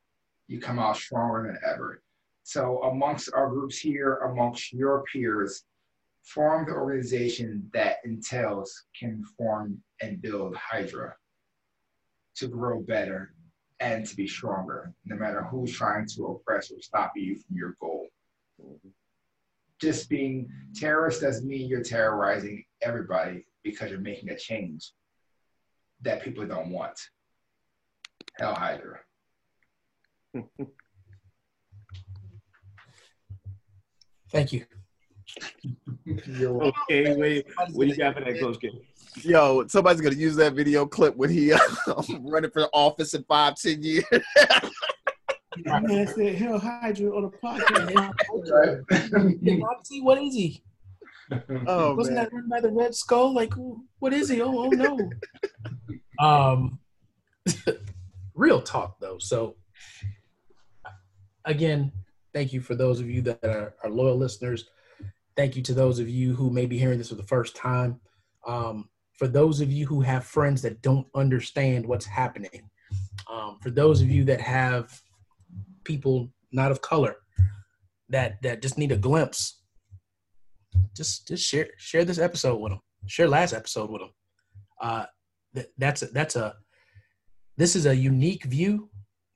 you come out stronger than ever. So amongst our groups here, amongst your peers, form the organization that entails can form and build Hydra to grow better and to be stronger, no matter who's trying to oppress or stop you from your goal. Just being terrorist doesn't mean you're terrorizing everybody, because you're making a change that people don't want. Hell Hydra. Thank you. Okay, wait. What do you got for that, Coach K? Yo, somebody's gonna use that video clip when he uh, running for office in five, ten years. Man said, "Hell Hydra" on the podcast. See, what is he? Oh, wasn't man. That run by the Red Skull? Like, what is he? Oh, oh no. um, real talk though. So, again, thank you for those of you that are, are loyal listeners. Thank you to those of you who may be hearing this for the first time. Um, for those of you who have friends that don't understand what's happening, um, for those of you that have people not of color that that just need a glimpse, just just share share this episode with them. Share last episode with them. Uh, th- that's a, that's a this is a unique view.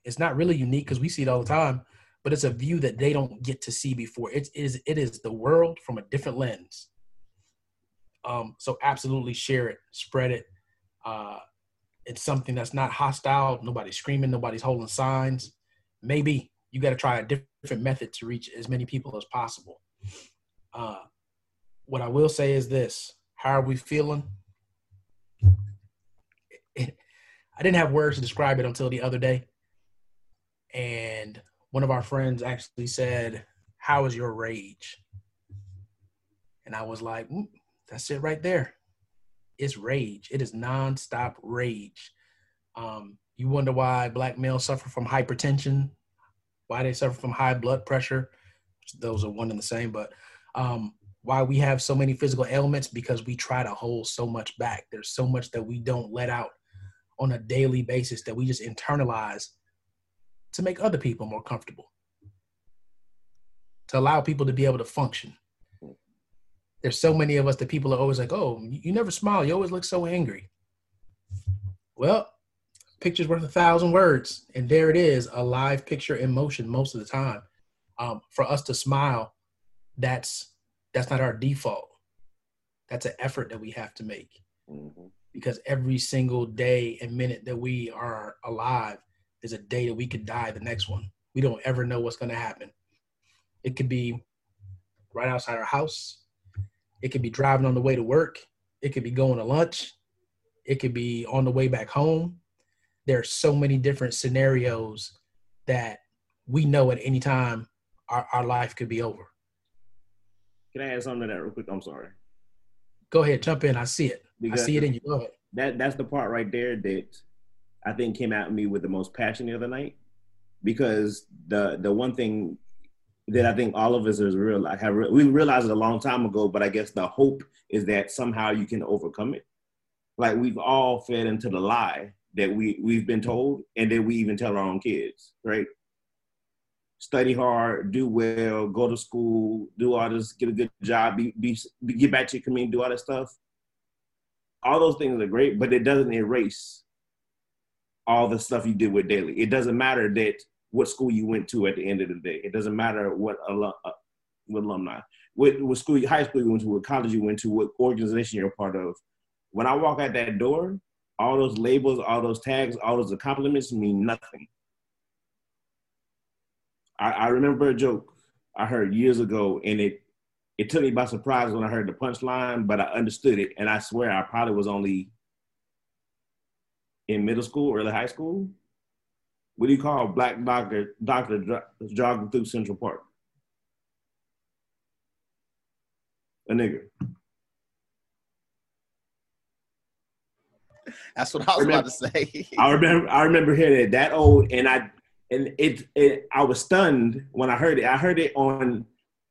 It's not really unique because we see it all the time, but it's a view that they don't get to see before. It is it is the world from a different lens. Um, so absolutely share it, spread it. Uh, it's something that's not hostile. Nobody's screaming. Nobody's holding signs. Maybe you got to try a different method to reach as many people as possible. Uh, what I will say is this: how are we feeling? It, it, I didn't have words to describe it until the other day. And one of our friends actually said, "How is your rage?" And I was like, mm. That's it right there. It's rage. It is nonstop rage. Um, you wonder why black males suffer from hypertension, why they suffer from high blood pressure. Those are one and the same, but um, why we have so many physical ailments, because we try to hold so much back. There's so much that we don't let out on a daily basis that we just internalize to make other people more comfortable, to allow people to be able to function. There's so many of us that people are always like, oh, you never smile. You always look so angry. Well, picture's worth a thousand words. And there it is, a live picture in motion most of the time. Um, for us to smile, that's that's not our default. That's an effort that we have to make. Mm-hmm. Because every single day and minute that we are alive is a day that we could die the next one. We don't ever know what's going to happen. It could be right outside our house. It could be driving on the way to work. It could be going to lunch. It could be on the way back home. There are so many different scenarios that we know at any time our, our life could be over. Can I add something to that real quick? I'm sorry. Go ahead, jump in. I see it. Because I see it in you. Go ahead. That, that's the part right there that I think came at me with the most passion the other night. Because the the one thing that I think all of us is real, I have, we realized it a long time ago, but I guess the hope is that somehow you can overcome it. Like, we've all fed into the lie that we, we've been told, and that we even tell our own kids, right? Study hard, do well, go to school, do all this, get a good job, be, be, be get back to your community, do all that stuff. All those things are great, but it doesn't erase all the stuff you did with daily. It doesn't matter that what school you went to at the end of the day. It doesn't matter what, alum, uh, what alumni, what, what school, high school you went to, what college you went to, what organization you're a part of. When I walk out that door, all those labels, all those tags, all those compliments mean nothing. I, I remember a joke I heard years ago, and it, it took me by surprise when I heard the punchline, but I understood it. And I swear I probably was only in middle school, early high school. What do you call a black doctor, doctor jogging through Central Park? A nigger. That's what I was I remember, about to say. I remember I remember hearing it that old, and I and it, it I was stunned when I heard it. I heard it on,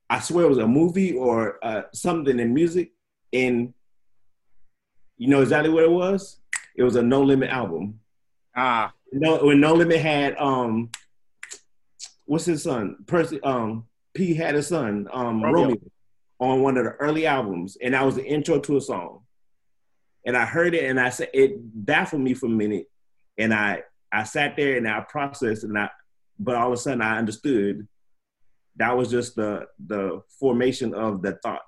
I swear it was a movie or uh, something in music, and you know exactly what it was? It was a No Limit album. Ah. No, when No Limit had um what's his son? Percy um P had a son, um Romeo. Romeo, on one of the early albums, and that was the intro to a song. And I heard it, and I said, it baffled me for a minute. And I, I sat there and I processed, and I, but all of a sudden I understood that was just the, the formation of the thought.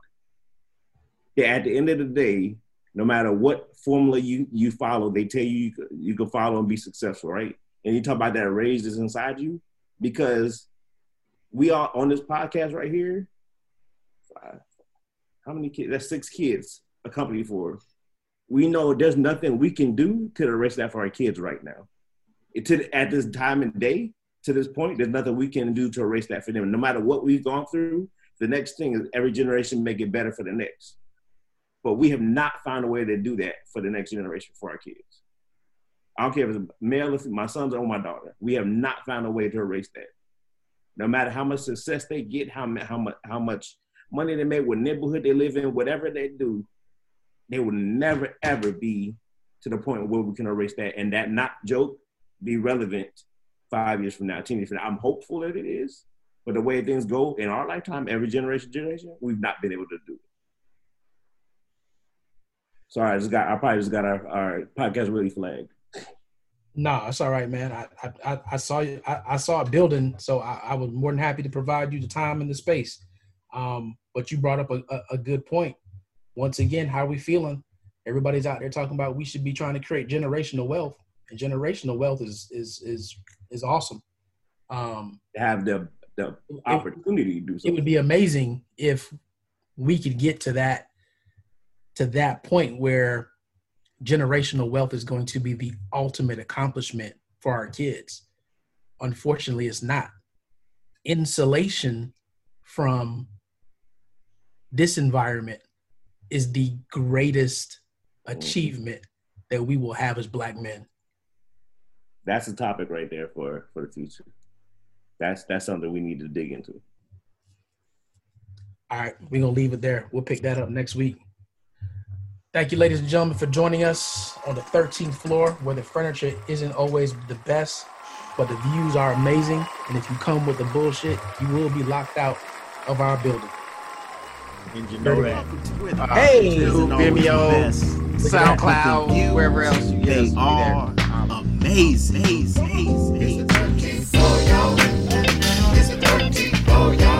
Yeah, at the end of the day, no matter what formula you, you follow, they tell you, you you can follow and be successful, right? And you talk about that rage that's inside you, because we are on this podcast right here. Five, how many kids? That's six kids accompanied for. We know there's nothing we can do to erase that for our kids right now. It, to, at this time and day, to this point, there's nothing we can do to erase that for them. No matter what we've gone through, the next thing is every generation make it better for the next. But we have not found a way to do that for the next generation, for our kids. I don't care if it's male, if my sons or my daughter. We have not found a way to erase that. No matter how much success they get, how, how, much, how much money they make, what neighborhood they live in, whatever they do, they will never, ever be to the point where we can erase that, and that not joke be relevant five years from now, ten years from now. I'm hopeful that it is, but the way things go in our lifetime, every generation, generation, we've not been able to do it. Sorry, I just got, I probably just got our, our podcast really flagged. Nah, it's all right, man. I I, I saw you, I, I saw it building, so I, I was more than happy to provide you the time and the space. Um, but you brought up a, a, a good point. Once again, how are we feeling? Everybody's out there talking about we should be trying to create generational wealth, and generational wealth is is is is awesome. Um, to have the the opportunity it, to do something. It would be amazing if we could get to that to that point where generational wealth is going to be the ultimate accomplishment for our kids. Unfortunately, it's not. Insulation from this environment is the greatest achievement that we will have as black men. That's a topic right there for, for the future. That's that's something we need to dig into. All right, we're gonna leave it there. We'll pick that up next week. Thank you, ladies and gentlemen, for joining us on the thirteenth floor, where the furniture isn't always the best, but the views are amazing. And if you come with the bullshit, you will be locked out of our building. And you know that. Uh, hey, Vimeo, SoundCloud, wherever else you get us, they are amazing. It's the thirteenth floor, y'all. It's the thirteenth floor, y'all.